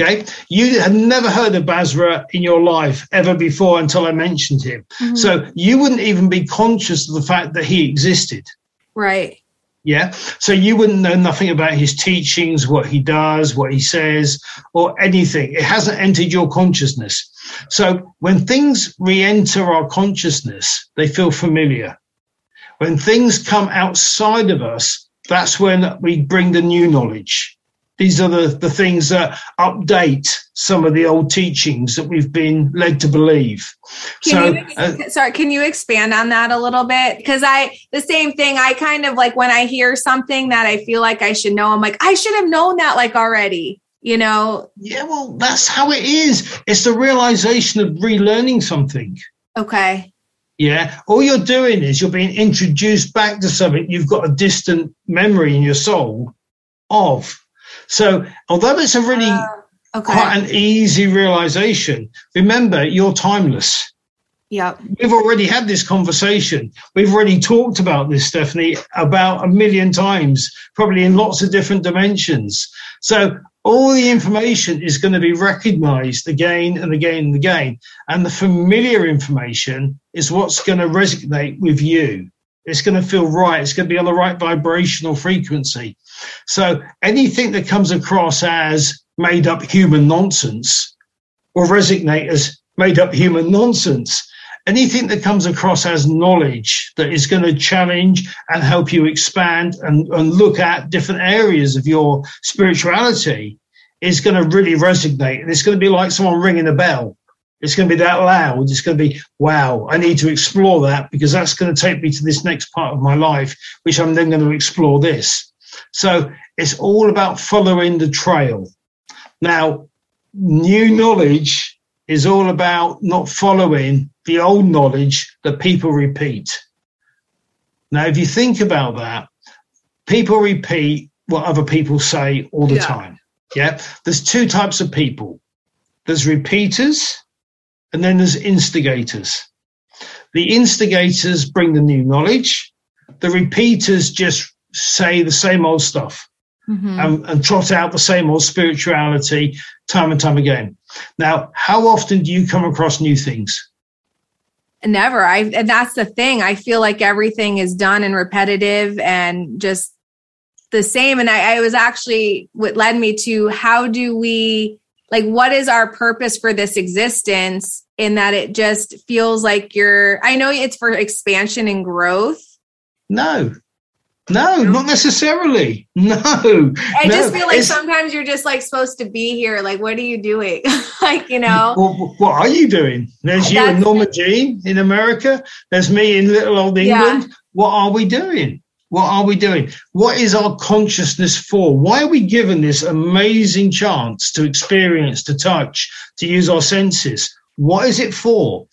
Okay. You have never heard of Basra in your life ever before until I mentioned him. Mm-hmm. So you wouldn't even be conscious of the fact that he existed. Right. Yeah. So you wouldn't know nothing about his teachings, what he does, what he says, or anything. It hasn't entered your consciousness. So when things re-enter our consciousness, they feel familiar. When things come outside of us, that's when we bring the new knowledge. These are the things that update some of the old teachings that we've been led to believe. Can you expand on that a little bit? Because the same thing, I kind of like when I hear something that I feel like I should know, I'm like, I should have known that like already, you know? Yeah, well, that's how it is. It's the realization of relearning something. Okay. Yeah. All you're doing is you're being introduced back to something you've got a distant memory in your soul of. So although it's a really quite an easy realization, remember, you're timeless. Yeah. We've already had this conversation. We've already talked about this, Stephanie, about 1 million times, probably in lots of different dimensions. So all the information is going to be recognized again and again and again. And the familiar information is what's going to resonate with you. It's going to feel right. It's going to be on the right vibrational frequency. So anything that comes across as made up human nonsense will resonate as made up human nonsense. Anything that comes across as knowledge that is going to challenge and help you expand and look at different areas of your spirituality is going to really resonate. And it's going to be like someone ringing a bell. It's going to be that loud. It's going to be, wow, I need to explore that because that's going to take me to this next part of my life, which I'm then going to explore this. So it's all about following the trail. Now, new knowledge is all about not following the old knowledge that people repeat. Now, if you think about that, people repeat what other people say all the time. Yeah. There's two types of people. There's repeaters. And then there's instigators. The instigators bring the new knowledge. The repeaters just say the same old stuff and trot out the same old spirituality time and time again. Now, how often do you come across new things? Never. And that's the thing. I feel like everything is done and repetitive and just the same. And I was actually, what led me to how do we... Like, what is our purpose for this existence in that it just feels like I know it's for expansion and growth. No, not necessarily. No. I just feel like sometimes you're just like supposed to be here. Like, what are you doing? Like, you know. Well, what are you doing? There's you and Norma Jean in America. There's me in little old England. Yeah. What are we doing? What is our consciousness for? Why are we given this amazing chance to experience, to touch, to use our senses? What is it for?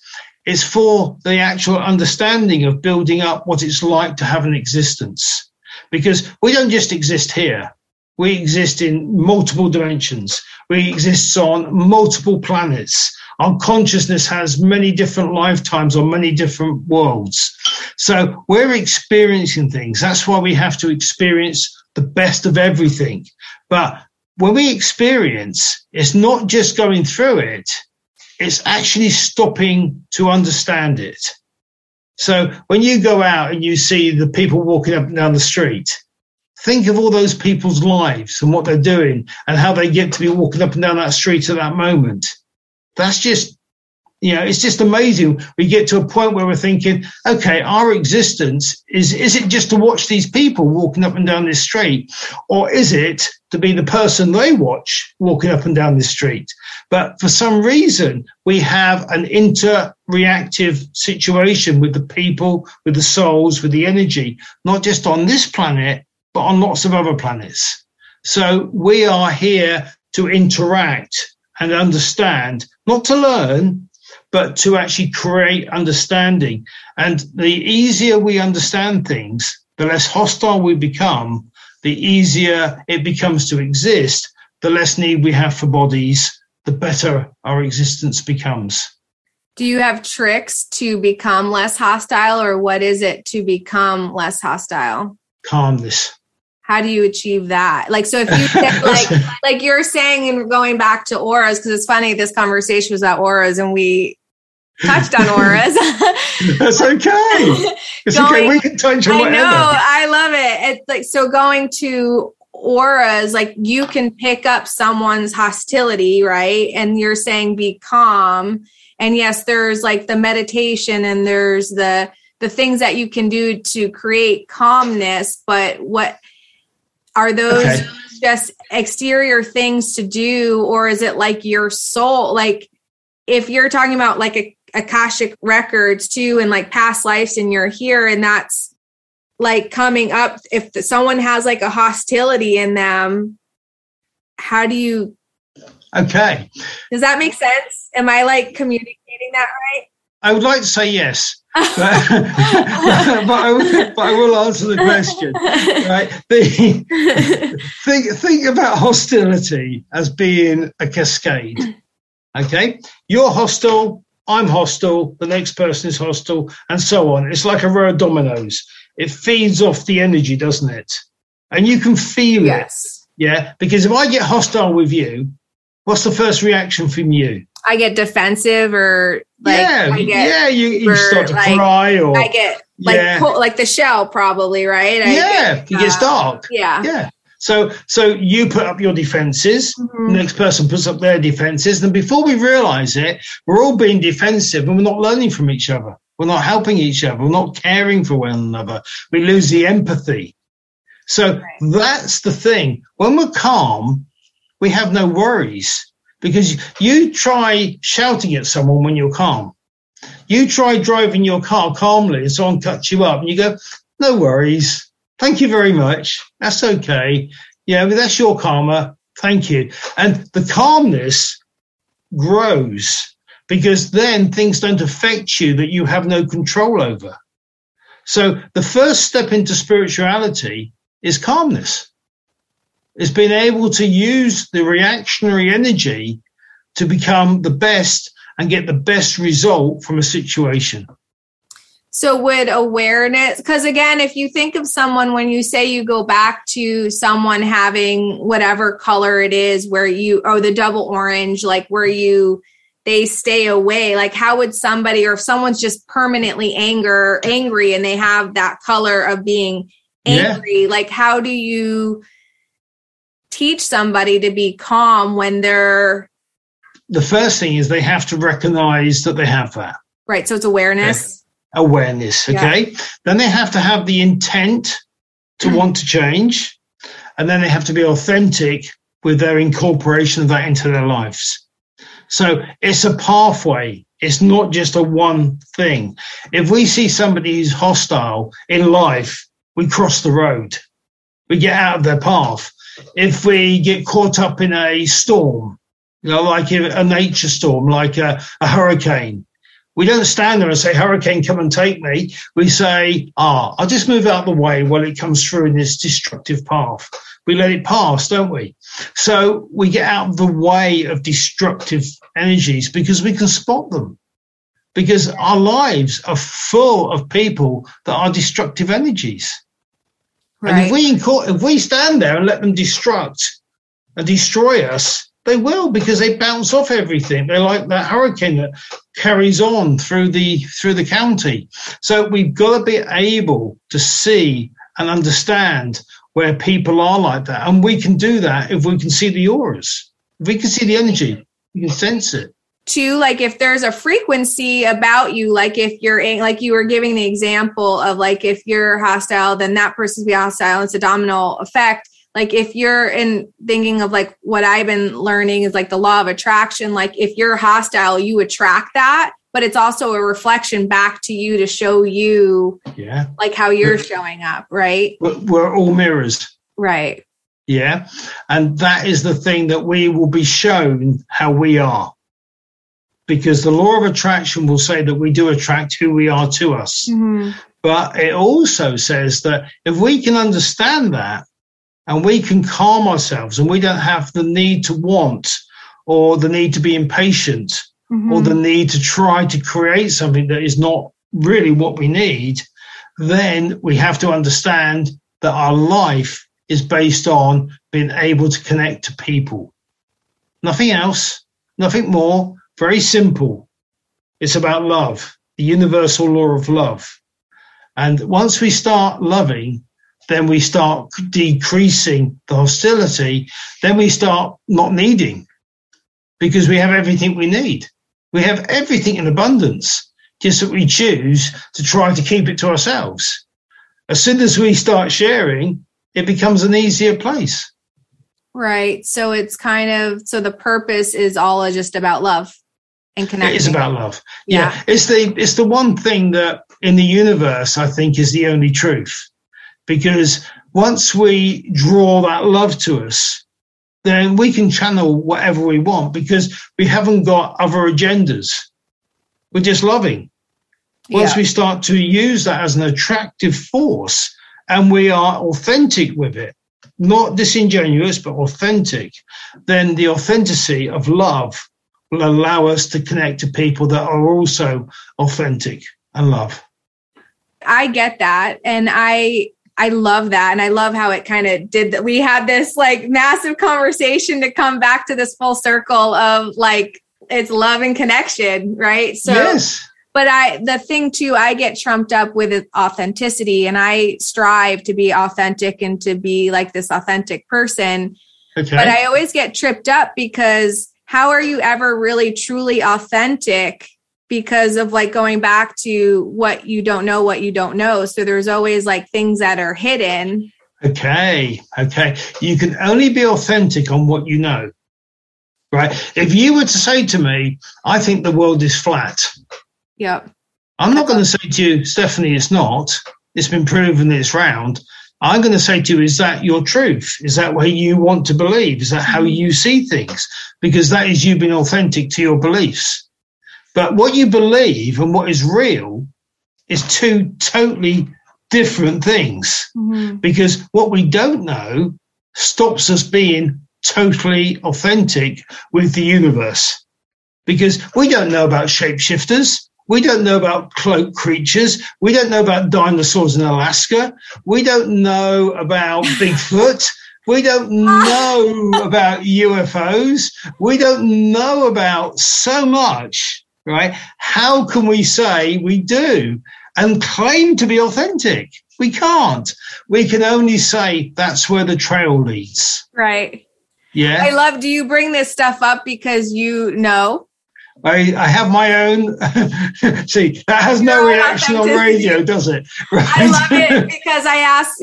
It's for the actual understanding of building up what it's like to have an existence. Because we don't just exist here. We exist in multiple dimensions. We exist on multiple planets. Our consciousness has many different lifetimes or many different worlds. So we're experiencing things. That's why we have to experience the best of everything. But when we experience, it's not just going through it. It's actually stopping to understand it. So when you go out and you see the people walking up and down the street, think of all those people's lives and what they're doing and how they get to be walking up and down that street at that moment. That's just, you know, it's just amazing. We get to a point where we're thinking, okay, our existence, is it just to watch these people walking up and down this street? Or is it to be the person they watch walking up and down this street? But for some reason, we have an interreactive situation with the people, with the souls, with the energy, not just on this planet, but on lots of other planets. So we are here to interact and understand, not to learn, but to actually create understanding. And the easier we understand things, the less hostile we become, the easier it becomes to exist, the less need we have for bodies, the better our existence becomes. Do you have tricks to become less hostile, or what is it to become less hostile? Calmness. How do you achieve that? Like, so if you said, like you're saying, and going back to auras, because it's funny, this conversation was about auras and we touched on auras. That's okay. It's okay. We can touch on whatever. I know. I love it. It's like, so going to auras, like you can pick up someone's hostility, right? And you're saying be calm. And yes, there's like the meditation and there's the things that you can do to create calmness, but what are those just exterior things to do, or is it like your soul? Like if you're talking about like Akashic records too, and like past lives, and you're here, and that's like coming up. If someone has like a hostility in them, how do you? Okay. Does that make sense? Am I like communicating that right? I would like to say yes. but I will answer the question. Right? Think about hostility as being a cascade. Okay, you're hostile, I'm hostile, the next person is hostile, and so on. It's like a row of dominoes. It feeds off the energy, doesn't it? And you can feel it. Yeah, because if I get hostile with you, what's the first reaction from you? I get defensive, or like you start to like, cry, or I get like like the shell, probably, right? It gets dark. Yeah. So you put up your defenses. Mm-hmm. The next person puts up their defenses, and before we realize it, we're all being defensive, and we're not learning from each other. We're not helping each other. We're not caring for one another. We lose the empathy. So that's the thing. When we're calm, we have no worries. Because you try shouting at someone when you're calm. You try driving your car calmly and someone cuts you up and you go, no worries. Thank you very much. That's okay. Yeah, but that's your karma. Thank you. And the calmness grows because then things don't affect you that you have no control over. So the first step into spirituality is calmness. Is being able to use the reactionary energy to become the best and get the best result from a situation. So would awareness, because again, if you think of someone, when you say you go back to someone having whatever color it is where you, or the double orange, like where you, they stay away, like how would somebody, or if someone's just permanently angry and they have that color of being angry, like how do you teach somebody to be calm when they're... The first thing is they have to recognize that they have that. Right, so it's awareness. Yeah. Awareness, okay? Yeah. Then they have to have the intent to want to change, and then they have to be authentic with their incorporation of that into their lives. So it's a pathway. It's not just a one thing. If we see somebody who's hostile in life, we cross the road. We get out of their path. If we get caught up in a storm, you know, like a nature storm, like a hurricane, we don't stand there and say, hurricane, come and take me. We say, I'll just move out of the way while it comes through in this destructive path. We let it pass, don't we? So we get out of the way of destructive energies because we can spot them. Because our lives are full of people that are destructive energies. Right. And if we stand there and let them destruct and destroy us, they will, because they bounce off everything. They're like that hurricane that carries on through the county. So we've got to be able to see and understand where people are like that. And we can do that if we can see the auras. If we can see the energy, we can sense it. Too, like if there's a frequency about you, like if you're like you were giving the example of like if you're hostile, then that person's be hostile. It's a domino effect. Like if you're in thinking of like what I've been learning is like the law of attraction. Like if you're hostile, you attract that, but it's also a reflection back to you to show you like how you're showing up, right? We're all mirrors. Right. Yeah. And that is the thing that we will be shown how we are. Because the law of attraction will say that we do attract who we are to us. Mm-hmm. But it also says that if we can understand that and we can calm ourselves and we don't have the need to want or the need to be impatient mm-hmm. or the need to try to create something that is not really what we need, then we have to understand that our life is based on being able to connect to people. Nothing else, nothing more. Very simple. It's about love, the universal law of love. And once we start loving, then we start decreasing the hostility. Then we start not needing because we have everything we need. We have everything in abundance, just that we choose to try to keep it to ourselves. As soon as we start sharing, it becomes an easier place. Right. So it's kind of, so the purpose is all just about love. It is about love. Yeah. It's the one thing that in the universe, I think, is the only truth. Because once we draw that love to us, then we can channel whatever we want because we haven't got other agendas. We're just loving. Once we start to use that as an attractive force and we are authentic with it, not disingenuous, but authentic, then the authenticity of love will allow us to connect to people that are also authentic and love. I get that. And I love that. And I love how it kind of did that. We had this like massive conversation to come back to this full circle of like, it's love and connection, right? So, yes. But the thing too, I get trumped up with authenticity and I strive to be authentic and to be like this authentic person. Okay. But I always get tripped up because how are you ever really truly authentic because of like going back to what you don't know. So there's always like things that are hidden. Okay. You can only be authentic on what you know, right? If you were to say to me, I think the world is flat. Yep. I'm not going to say to you, Stephanie, it's not. It's been proven that it's round. I'm going to say to you, is that your truth? Is that what you want to believe? Is that how you see things? Because that is you being authentic to your beliefs. But what you believe and what is real is two totally different things. Mm-hmm. Because what we don't know stops us being totally authentic with the universe. Because we don't know about shapeshifters. We don't know about cloaked creatures. We don't know about dinosaurs in Alaska. We don't know about Bigfoot. We don't know about UFOs. We don't know about so much, right? How can we say we do and claim to be authentic? We can't. We can only say that's where the trail leads. Right. Yeah. I love, do you bring this stuff up because you know? I have my own. See, that has no reaction on radio, does it? Right? I love it because I asked,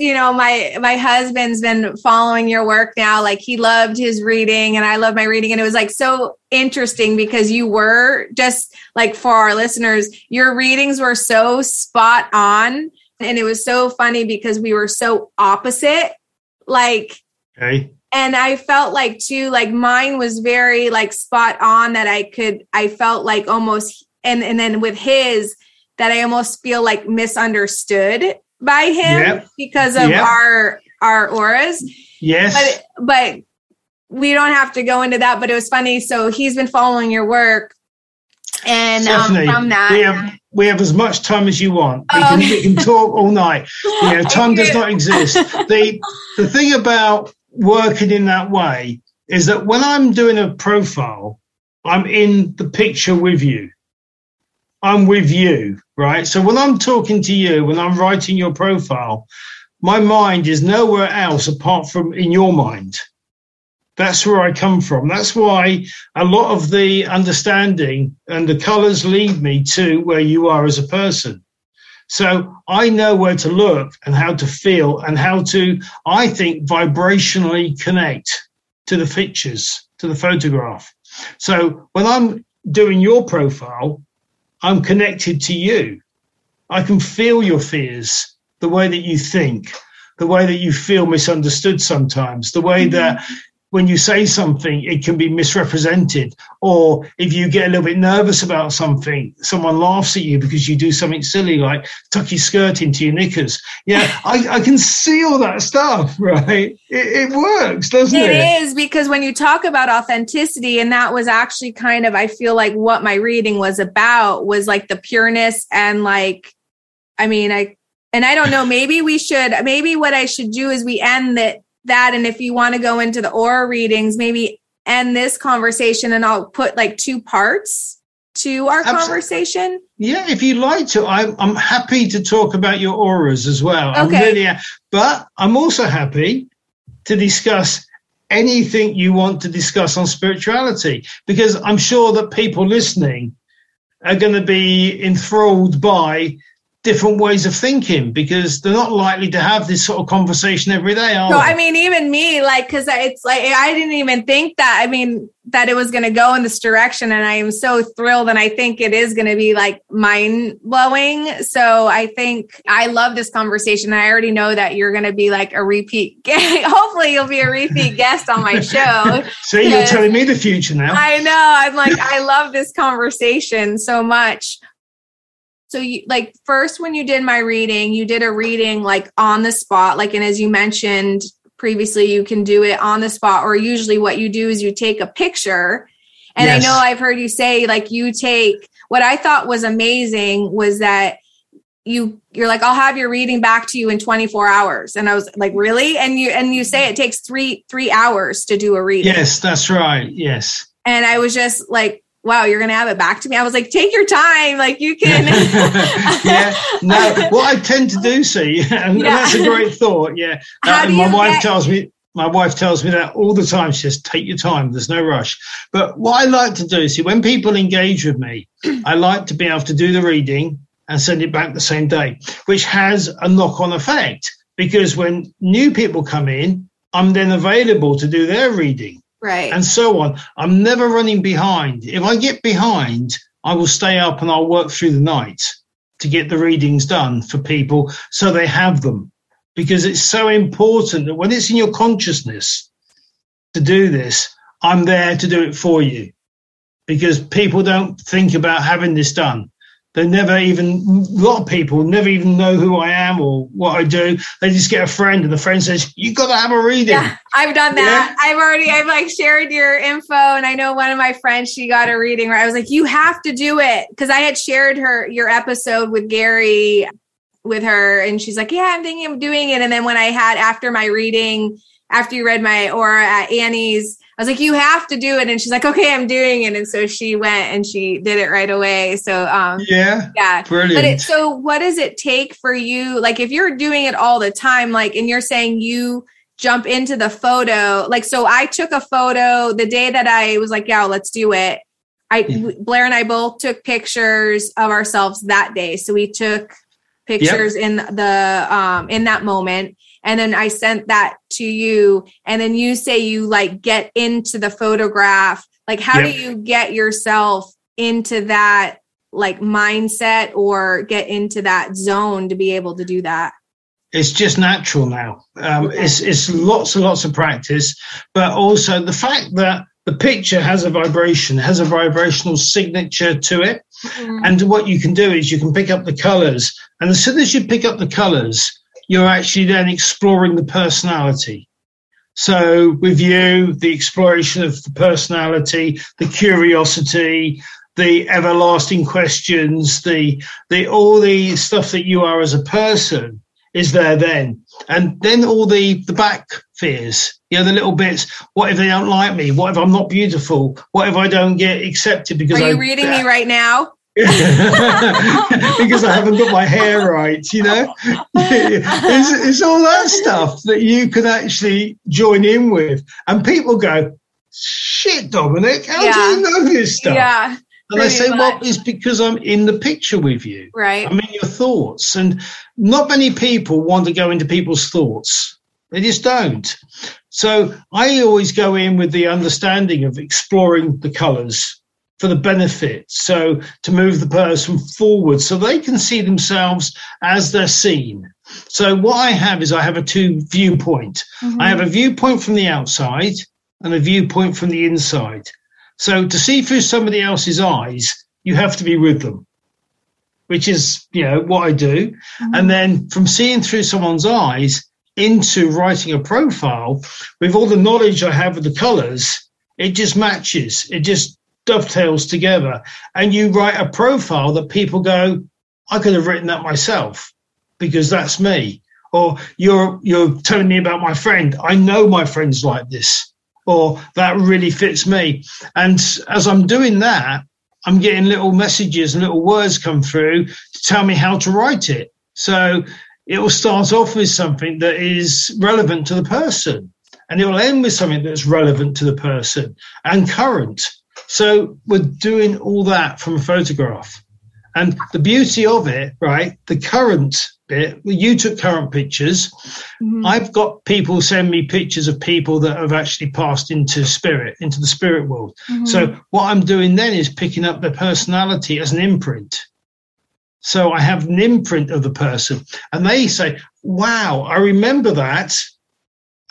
my husband's been following your work now. Like he loved his reading and I love my reading. And it was like so interesting because you were just like for our listeners, your readings were so spot on. And it was so funny because we were so opposite. Like, okay. And I felt like too, like mine was very like spot on that I felt like almost, and then with his that I almost feel like misunderstood by him because of our auras. Yes. But we don't have to go into that, but it was funny. So he's been following your work. And from that, we have as much time as you want. We can talk all night. Time does not exist. The thing about working in that way is that when I'm doing a profile, I'm in the picture with you. I'm with you, right? So when I'm talking to you, when I'm writing your profile, my mind is nowhere else apart from in your mind. That's where I come from. That's why a lot of the understanding and the colors lead me to where you are as a person. So I know where to look and how to feel and how to, I think, vibrationally connect to the pictures, to the photograph. So when I'm doing your profile, I'm connected to you. I can feel your fears, the way that you think, the way that you feel misunderstood sometimes, the way that when you say something, it can be misrepresented. Or if you get a little bit nervous about something, someone laughs at you because you do something silly, like tuck your skirt into your knickers. Yeah, I can see all that stuff, right? It works, doesn't it? It is, because when you talk about authenticity, and that was actually kind of, I feel like what my reading was about, was like the pureness and like, I mean, I don't know, maybe what I should do is we end that. And if you want to go into the aura readings, maybe end this conversation and I'll put like two parts to our conversation. Yeah, if you like to, I'm happy to talk about your auras as well. Okay. But I'm also happy to discuss anything you want to discuss on spirituality, because I'm sure that people listening are going to be enthralled by different ways of thinking, because they're not likely to have this sort of conversation every day, are they? No, I mean, even me, like, because it's like I didn't even think that, I mean, that it was going to go in this direction, and I am so thrilled, and I think it is going to be like mind-blowing. So I think I love this conversation. I already know that you're going to be like a repeat hopefully you'll be a repeat guest on my show. So you're telling me the future now. I know, I'm like I love this conversation so much. So you, like, first, when you did my reading, you did a reading like on the spot, like, and as you mentioned previously, you can do it on the spot, or usually what you do is you take a picture. And yes. I know I've heard you say, like, you take, what I thought was amazing was that you're like, I'll have your reading back to you in 24 hours. And I was like, really? And you say it takes three hours to do a reading. Yes, that's right. Yes. And I was just like, wow, you're going to have it back to me. I was like, take your time. Like, you can. Yeah. No, what I tend to do, see, and that's a great thought. Yeah. And my wife tells me that all the time. She says, take your time. There's no rush. But what I like to do, see, when people engage with me, I like to be able to do the reading and send it back the same day, which has a knock-on effect, because when new people come in, I'm then available to do their reading. Right. And so on. I'm never running behind. If I get behind, I will stay up and I'll work through the night to get the readings done for people so they have them. Because it's so important that when it's in your consciousness to do this, I'm there to do it for you. Because people don't think about having this done. A lot of people never even know who I am or what I do. They just get a friend and the friend says, you got to have a reading. Yeah, I've done that. Yeah? I've like shared your info. And I know one of my friends, she got a reading where I was like, you have to do it. Cause I had shared your episode with Gary with her. And she's like, yeah, I'm thinking of doing it. And then when I had, after my reading, after you read my aura at Annie's, I was like, you have to do it. And she's like, okay, I'm doing it. And so she went and she did it right away. So, yeah, brilliant. But so what does it take for you? Like, if you're doing it all the time, like, and you're saying you jump into the photo, like, so I took a photo the day that I was like, yeah, let's do it. Blair and I both took pictures of ourselves that day. So we took pictures in the, in that moment. And then I sent that to you. And then you say you like get into the photograph. Like, how do you get yourself into that like mindset or get into that zone to be able to do that? It's just natural now. It's lots and lots of practice, but also the fact that the picture has a vibration, has a vibrational signature to it. Mm-hmm. And what you can do is you can pick up the colors. And as soon as you pick up the colors, you're actually then exploring the personality. So with you, the exploration of the personality, the curiosity, the everlasting questions, the all the stuff that you are as a person is there then. And then all the back fears, you know, the little bits. What if they don't like me? What if I'm not beautiful? What if I don't get accepted? Because are you reading me right now? Because I haven't got my hair right, you know. It's all that stuff that you can actually join in with, and people go, shit, Dominic, how do you know this stuff? Yeah, and I say, well, it's because I'm in the picture with you, right? I'm in your thoughts, and not many people want to go into people's thoughts. They just don't. So I always go in with the understanding of exploring the colors, for the benefit. So to move the person forward so they can see themselves as they're seen. So what I have is I have a two viewpoint. Mm-hmm. I have a viewpoint from the outside and a viewpoint from the inside. So to see through somebody else's eyes, you have to be with them, which is, you know, what I do. Mm-hmm. And then from seeing through someone's eyes into writing a profile, with all the knowledge I have of the colors, it just matches. It just dovetails together. And you write a profile that people go, I could have written that myself because that's me. Or you're telling me about my friend. I know my friend's like this. Or that really fits me. And as I'm doing that, I'm getting little messages and little words come through to tell me how to write it. So it will start off with something that is relevant to the person, and it will end with something that's relevant to the person and current. So we're doing all that from a photograph. And the beauty of it, right, the current bit, you took current pictures. Mm-hmm. I've got people send me pictures of people that have actually passed into spirit, into the spirit world. Mm-hmm. So what I'm doing then is picking up their personality as an imprint. So I have an imprint of the person and they say, wow, I remember that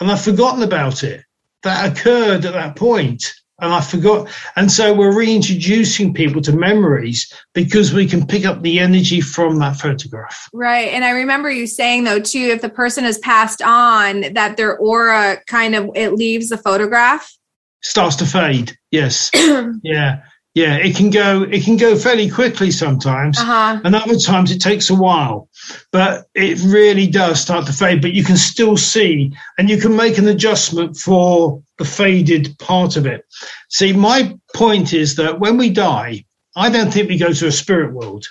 and I've forgotten about it. That occurred at that point and I forgot. And so we're reintroducing people to memories because we can pick up the energy from that photograph. Right. And I remember you saying, though, too, if the person has passed on, that their aura kind of, it leaves the photograph. Starts to fade. Yes. Yeah. Yeah, it can go fairly quickly sometimes, and other times it takes a while, but it really does start to fade, but you can still see and you can make an adjustment for the faded part of it. See, my point is that when we die, I don't think we go to a spirit world.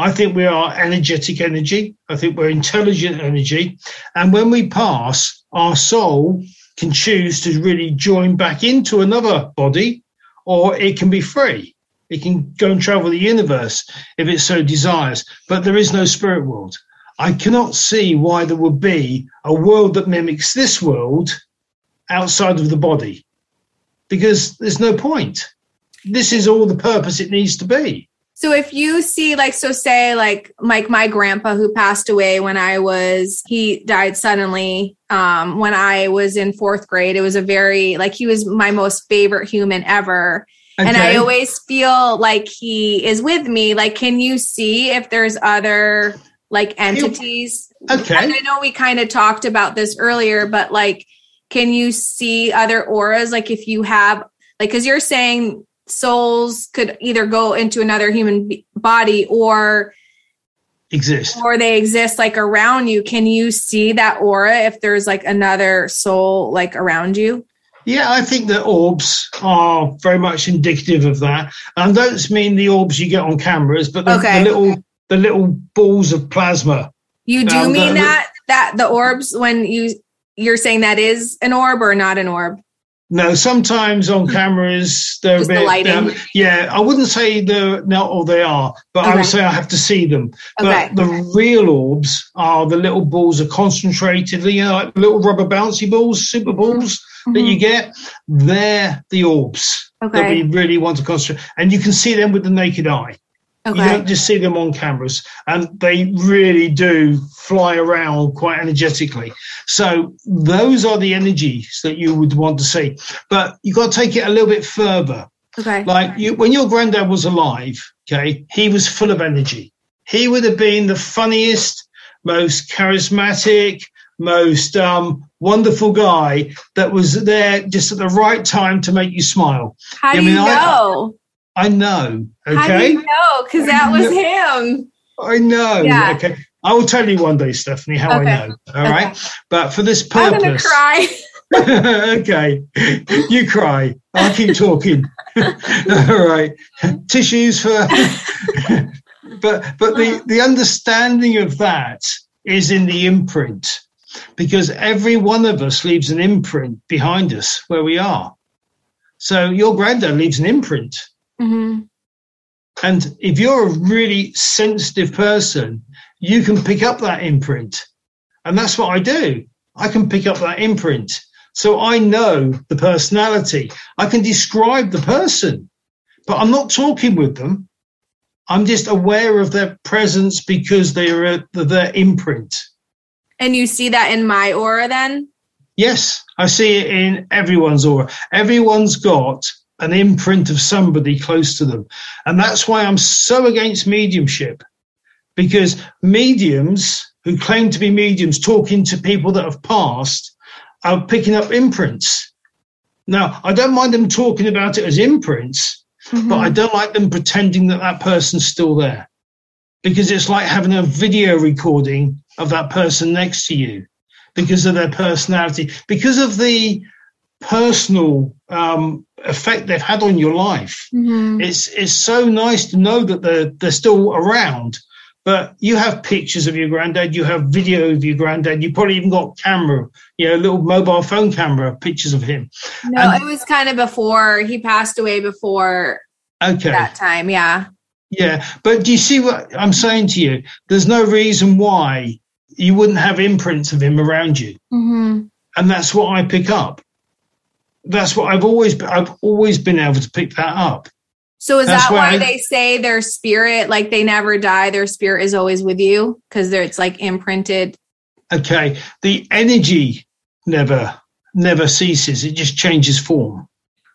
I think we are energetic energy. I think we're intelligent energy. And when we pass, our soul can choose to really join back into another body, or it can be free. It can go and travel the universe if it so desires. But there is no spirit world. I cannot see why there would be a world that mimics this world outside of the body, because there's no point. This is all the purpose it needs to be. So if you see, like, so say, like my grandpa who passed away when he died suddenly when I was in 4th grade. It was he was my most favorite human ever. Okay. And I always feel like he is with me. Like, can you see if there's other, like, entities? Okay. And I know we kind of talked about this earlier, but, like, can you see other auras? Like, if you have, like, because you're saying souls could either go into another human body or exist, or they exist, like, around you. Can you see that aura if there's, like, another soul, like, around you? Yeah, I think that orbs are very much indicative of that. And don't mean the orbs you get on cameras, but the little balls of plasma. You do mean that the orbs, when you're saying that is an orb or not an orb? No, sometimes on cameras they're a bit, the lighting. Yeah, I wouldn't say they're not, or they are, but okay. I would say I have to see them. Okay. But the real orbs are the little balls are concentrated, you know, like little rubber bouncy balls, super balls that you get. They're the orbs that we really want to concentrate, and you can see them with the naked eye. Okay. You don't just see them on cameras, and they really do fly around quite energetically. So those are the energies that you would want to see. But you've got to take it a little bit further. Okay. Like, when your granddad was alive, okay, he was full of energy. He would have been the funniest, most charismatic, most wonderful guy that was there just at the right time to make you smile. How do you know? I know. Okay. How do you know? Because that was him. I know. Yeah. Okay. I will tell you one day, Stephanie, how I know. All right. But for this purpose. I'm going to cry. Okay. You cry. I'll keep talking. All right. Tissues for. But the understanding of that is in the imprint, because every one of us leaves an imprint behind us where we are. So your granddad leaves an imprint. Mm-hmm. And if you're a really sensitive person, you can pick up that imprint. And that's what I do. I can pick up that imprint. So I know the personality. I can describe the person But I'm not talking with them. I'm just aware of their presence because they are their imprint. And you see that in my aura then? Yes, I see it in everyone's aura. Everyone's got an imprint of somebody close to them. And that's why I'm so against mediumship, because mediums who claim to be mediums talking to people that have passed are picking up imprints. Now, I don't mind them talking about it as imprints, mm-hmm. but I don't like them pretending that that person's still there, because it's like having a video recording of that person next to you because of their personality, because of the personal effect they've had on your life. Mm-hmm. It's so nice to know that they're still around, but you have pictures of your granddad, you have video of your granddad, you probably even got camera, little mobile phone camera pictures of him. No, and it was kind of before he passed away, before that time. Yeah. But do you see what I'm saying to you? There's no reason why you wouldn't have imprints of him around you. Mm-hmm. And that's what I pick up. That's what I've always been able to pick that up. So is that why they say their spirit, like they never die, their spirit is always with you? Because it's like imprinted. Okay. The energy never ceases. It just changes form.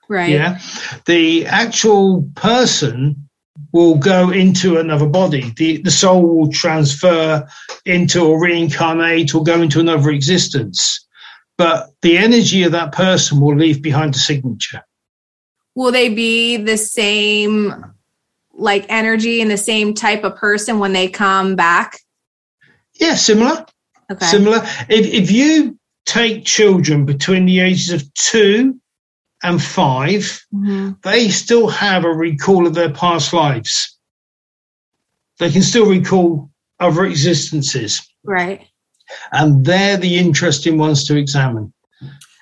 Right. Yeah. The actual person will go into another body. The soul will transfer into or reincarnate or go into another existence. But the energy of that person will leave behind a signature. Will they be the same, like, energy and the same type of person when they come back? Yeah, similar. Okay. Similar. If you take children between the ages of 2 and 5, mm-hmm. they still have a recall of their past lives. They can still recall other existences. Right. And they're the interesting ones to examine,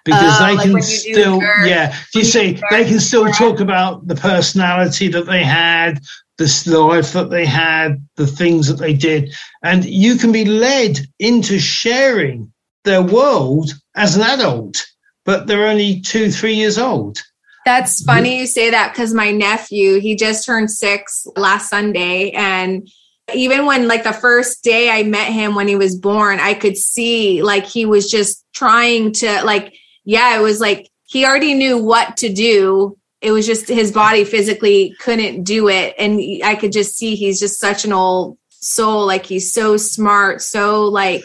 because they can still, they can still talk about the personality that they had, the life that they had, the things that they did. And you can be led into sharing their world as an adult, but they're only 2-3 years old. That's funny you say that, because my nephew, he just turned 6 last Sunday, and even when, like, the first day I met him when he was born, I could see, like, he was just trying to, like, it was like he already knew what to do. It was just his body physically couldn't do it. And I could just see he's just such an old soul. Like, he's so smart. So, like,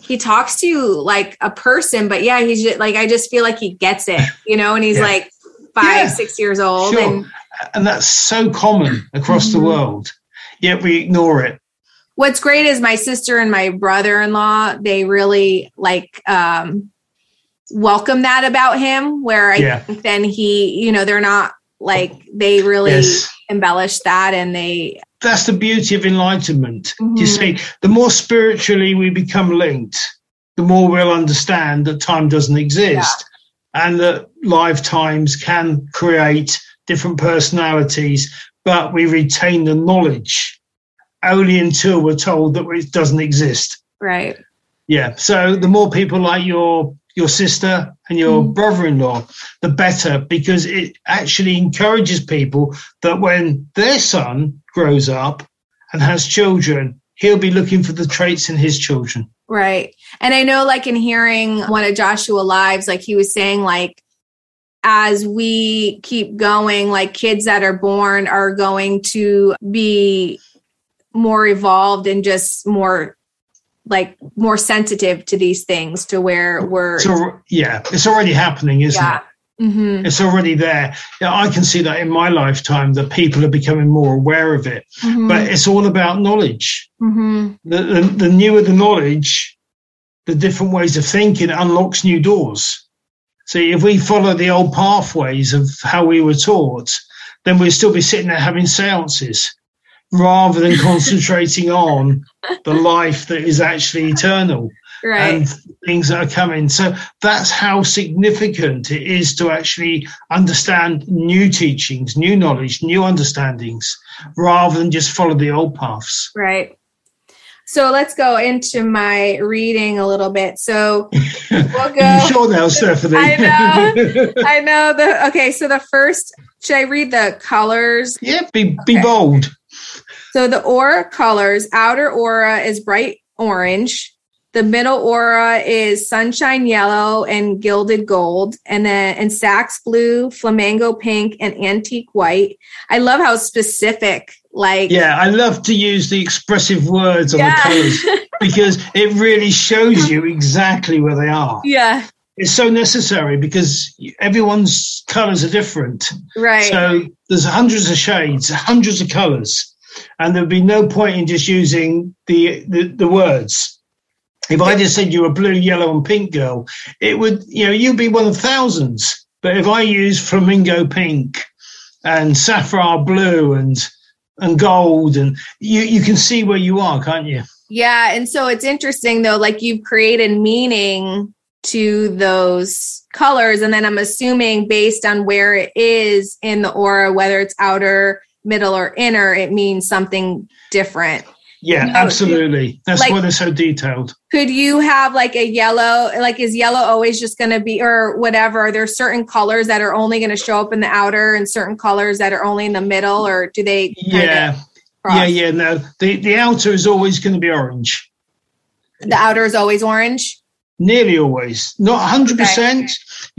he talks to you like a person. But, yeah, he's just, like, I just feel like he gets it, and he's like 5-6 years old. Sure. And that's so common across the world. Yet we ignore it. What's great is my sister and my brother-in-law, they really welcome that about him, where I think then he, they're not like, they really embellish that. And that's the beauty of enlightenment. Mm-hmm. You see, the more spiritually we become linked, the more we'll understand that time doesn't exist and that lifetimes can create different personalities, but we retain the knowledge only until we're told that it doesn't exist. Right. Yeah. So the more people like your sister and your brother-in-law, the better, because it actually encourages people that when their son grows up and has children, he'll be looking for the traits in his children. Right. And I know, like, in hearing one of Joshua Live's, like, he was saying, like, as we keep going, like, kids that are born are going to be more evolved and just more, like, more sensitive to these things, to where we're... So, it's already happening, isn't it? Mm-hmm. It's already there. Now, I can see that in my lifetime, that people are becoming more aware of it. Mm-hmm. But it's all about knowledge. Mm-hmm. The newer the knowledge, the different ways of thinking unlocks new doors. See, if we follow the old pathways of how we were taught, then we'd still be sitting there having seances rather than concentrating on the life that is actually eternal and things that are coming. So that's how significant it is to actually understand new teachings, new knowledge, new understandings, rather than just follow the old paths. Right. So let's go into my reading a little bit. So we'll go. You sure now, Stephanie. I know. So the first, should I read the colors? Yeah, be bold. So the aura colors, outer aura is bright orange. The middle aura is sunshine yellow and gilded gold, and Saks blue, flamingo pink, and antique white. I love how specific. I love to use the expressive words on the colors because it really shows you exactly where they are. Yeah, it's so necessary because everyone's colors are different. Right. So there's hundreds of shades, hundreds of colors, and there'd be no point in just using the words. If I just said you were blue, yellow, and pink girl, it would, you'd be one of thousands. But if I use flamingo pink and sapphire blue and gold, and you can see where you are, can't you? Yeah. And so it's interesting though, you've created meaning to those colors. And then I'm assuming based on where it is in the aura, whether it's outer, middle, or inner, it means something different. Yeah, absolutely. That's why they're so detailed. Could you have a yellow, is yellow always just going to be, or whatever? Are there certain colors that are only going to show up in the outer and certain colors that are only in the middle, or do they? No. The outer is always going to be orange. The outer is always orange? Nearly always. Not 100%. Okay.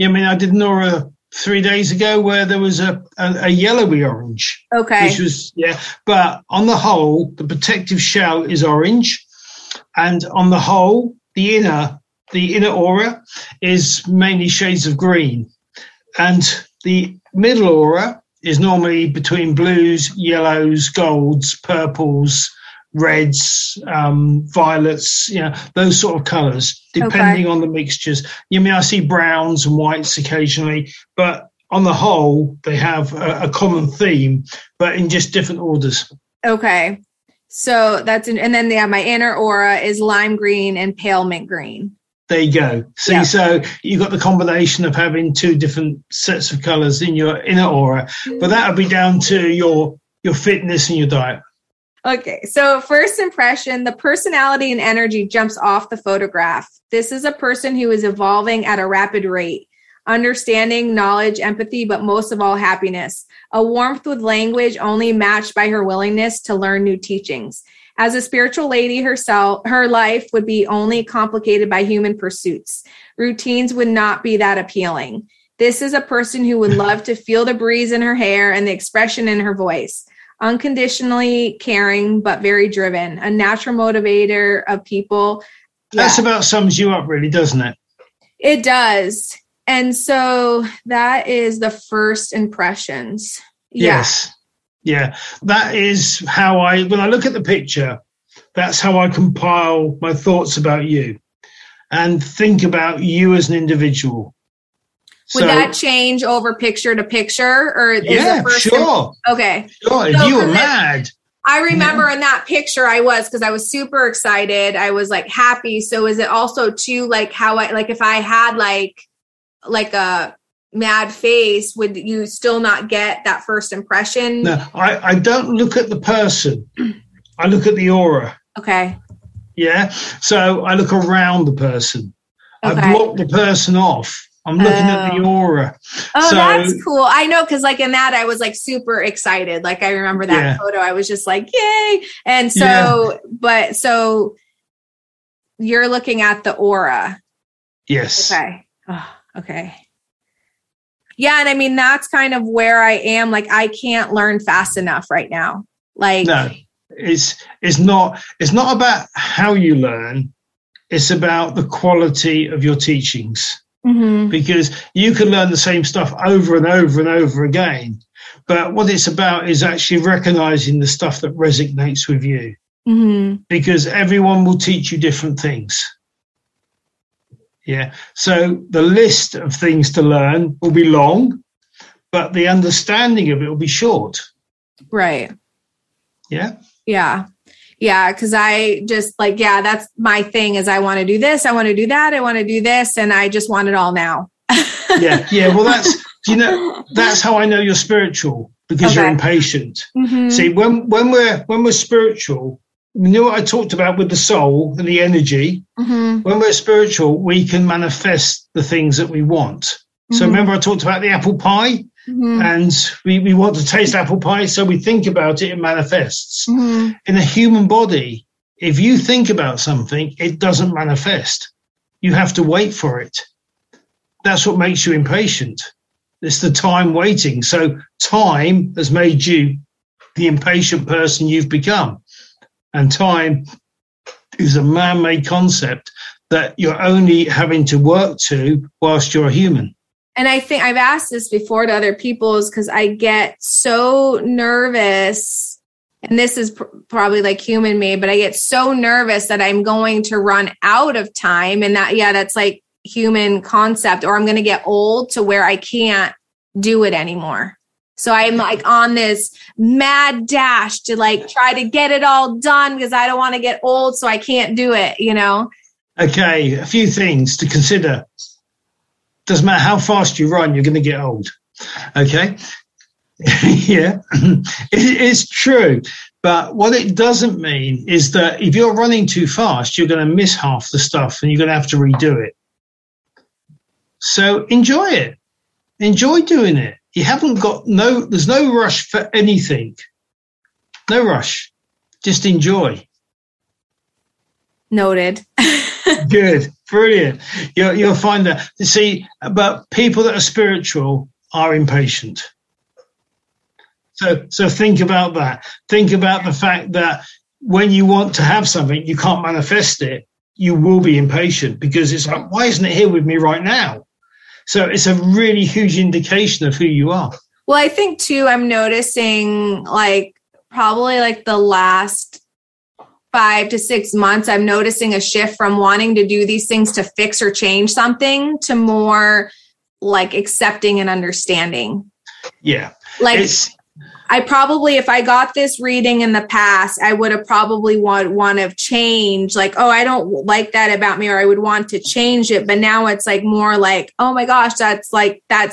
I mean, I did an aura 3 days ago where there was a yellowy orange. Okay. Which was, but on the whole, the protective shell is orange. And on the whole, the inner aura is mainly shades of green. And the middle aura is normally between blues, yellows, golds, purples, reds, violets, those sort of colors, depending on the mixtures. I see browns and whites occasionally, but on the whole, they have a common theme, but in just different orders. Okay. So that's, my inner aura is lime green and pale mint green. There you go. See, So you've got the combination of having two different sets of colors in your inner aura, but that would be down to your fitness and your diet. Okay, so first impression, the personality and energy jumps off the photograph. This is a person who is evolving at a rapid rate. Understanding, knowledge, empathy, but most of all, happiness. A warmth with language only matched by her willingness to learn new teachings. As a spiritual lady herself, her life would be only complicated by human pursuits. Routines would not be that appealing. This is a person who would love to feel the breeze in her hair and the expression in her voice. Unconditionally caring, but very driven, a natural motivator of people. Yeah. That's about sums you up, really, doesn't it? It does. And so that is the first impressions. Yeah. Yes. Yeah. That is how when I look at the picture, that's how I compile my thoughts about you and think about you as an individual. Would that change over picture to picture? Or sure. Okay. Sure, if you were mad. I remember in that picture I was, because I was super excited. I was happy. So is it also too how I if I had a mad face, would you still not get that first impression? No, I don't look at the person. I look at the aura. Okay. Yeah. So I look around the person. Okay. I block the person off. I'm looking at the aura. Oh, so, that's cool. I know, because in that, I was super excited. I remember that photo. I was just yay. And so, so you're looking at the aura. Yes. Okay. Oh, okay. Yeah. And I mean, that's kind of where I am. I can't learn fast enough right now. No, it's not about how you learn. It's about the quality of your teachings. Mm-hmm. Because you can learn the same stuff over and over and over again. But what it's about is actually recognizing the stuff that resonates with you. Mm-hmm. Because everyone will teach you different things. Yeah. So the list of things to learn will be long, but the understanding of it will be short. Right. Yeah. Yeah. Yeah, because I just that's my thing is I want to do this. I want to do that. I want to do this. And I just want it all now. Yeah. Well, that's how I know you're spiritual, because you're impatient. Mm-hmm. See, when we're spiritual, you know what I talked about with the soul and the energy? Mm-hmm. When we're spiritual, we can manifest the things that we want. Mm-hmm. So remember I talked about the apple pie? Mm-hmm. And we want to taste apple pie, so we think about it, it manifests. Mm-hmm. In a human body, if you think about something, it doesn't manifest. You have to wait for it. That's what makes you impatient. It's the time waiting. So time has made you the impatient person you've become. And time is a man-made concept that you're only having to work to whilst you're a human. And I think I've asked this before to other people is because I get so nervous, and this is probably like human made, but I get so nervous that I'm going to run out of time. And that, yeah, that's like human concept, or I'm going to get old to where I can't do it anymore. So I'm like on this mad dash to like try to get it all done because I don't want to get old. So I can't do it, you know? Okay. A few things to consider. Doesn't matter how fast you run, you're going to get old. Okay. Yeah, it's true. But what it doesn't mean is that if you're running too fast, you're going to miss half the stuff and you're going to have to redo it. So enjoy it. Enjoy doing it. You haven't got there's no rush for anything. No rush. Just enjoy. Noted. Good. Brilliant. You'll find that. See, but people that are spiritual are impatient. So think about that. Think about the fact that when you want to have something, you can't manifest it. You will be impatient because it's like, why isn't it here with me right now? So it's a really huge indication of who you are. Well, I think too, I'm noticing like probably like the last 5 to 6 months, I'm noticing a shift from wanting to do these things to fix or change something to more like accepting and understanding. Yeah. Like I probably, if I got this reading in the past, I would have probably want to change like, oh, I don't like that about me, or I would want to change it. But now it's like more like, oh my gosh, that's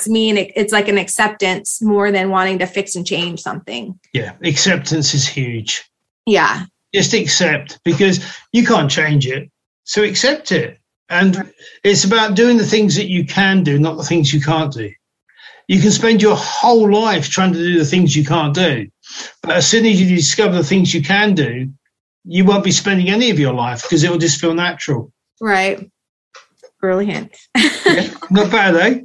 me. And it's like an acceptance more than wanting to fix and change something. Yeah. Acceptance is huge. Yeah. Just accept, because you can't change it. So accept it. And it's about doing the things that you can do, not the things you can't do. You can spend your whole life trying to do the things you can't do. But as soon as you discover the things you can do, you won't be spending any of your life because it will just feel natural. Right. Brilliant. Yeah, not bad, eh?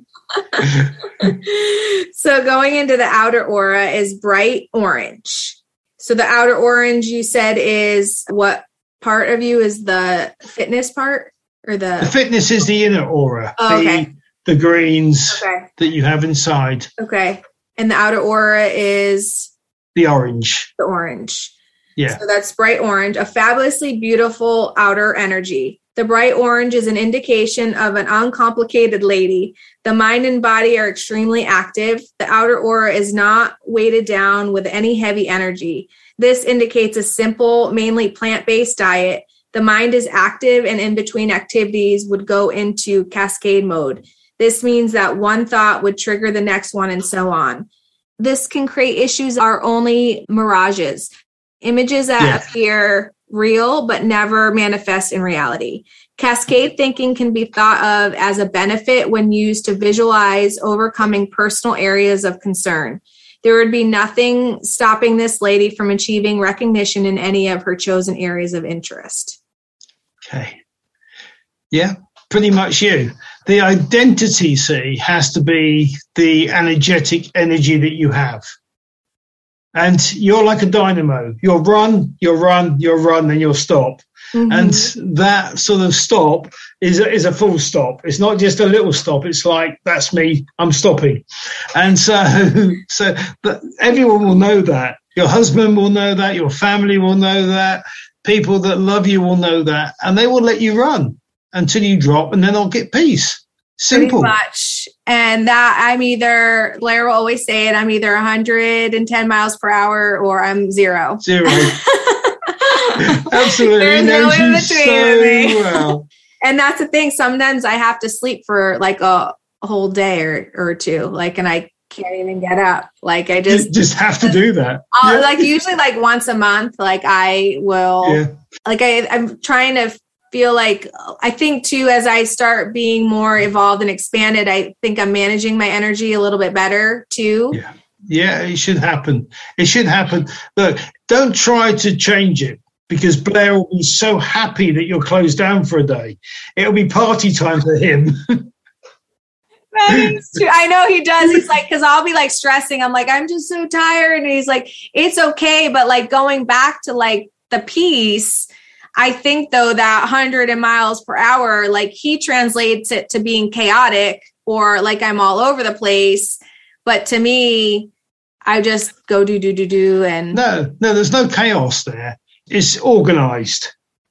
So going into the outer aura is bright orange. So the outer orange you said is what part of you is the fitness part or the fitness is the inner aura. Oh, okay. The greens that you have inside. Okay. And the outer aura is the orange. The orange. Yeah. So that's bright orange, a fabulously beautiful outer energy. The bright orange is an indication of an uncomplicated lady. The mind and body are extremely active. The outer aura is not weighted down with any heavy energy. This indicates a simple, mainly plant-based diet. The mind is active and in between activities would go into cascade mode. This means that one thought would trigger the next one and so on. This can create issues are only mirages, images that appear real, but never manifest in reality. Cascade thinking can be thought of as a benefit when used to visualize overcoming personal areas of concern. There would be nothing stopping this lady from achieving recognition in any of her chosen areas of interest. Okay. Yeah, pretty much you. The identity, see, has to be the energetic energy that you have. And you're like a dynamo. You'll run, you'll run, you'll run, then you'll stop. Mm-hmm. And that sort of stop is a full stop. It's not just a little stop. It's like, that's me, I'm stopping. And so but everyone will know that. Your husband will know that. Your family will know that. People that love you will know that. And they will let you run until you drop, and then they'll get peace. Simple. Pretty much. And that Blair will always say it, I'm either 110 miles per hour or I'm zero. Zero. Absolutely. There's no in between. So well. And that's the thing. Sometimes I have to sleep for like a whole day or two. Like, and I can't even get up. Like I just have to do that. Yeah. Like usually like once a month, like I will, yeah. Like I'm trying to feel like, I think too, as I start being more evolved and expanded, I think I'm managing my energy a little bit better too. Yeah. Yeah, it should happen. It should happen. Look, don't try to change it because Blair will be so happy that you're closed down for a day. It'll be party time for him. That is true. I know he does. He's like, because I'll be like stressing. I'm like, I'm just so tired. And he's like, it's okay. But like going back to like the peace, I think though that 100 miles per hour, like he translates it to being chaotic or like I'm all over the place. But to me, I just go do. And no, there's no chaos there. It's organized,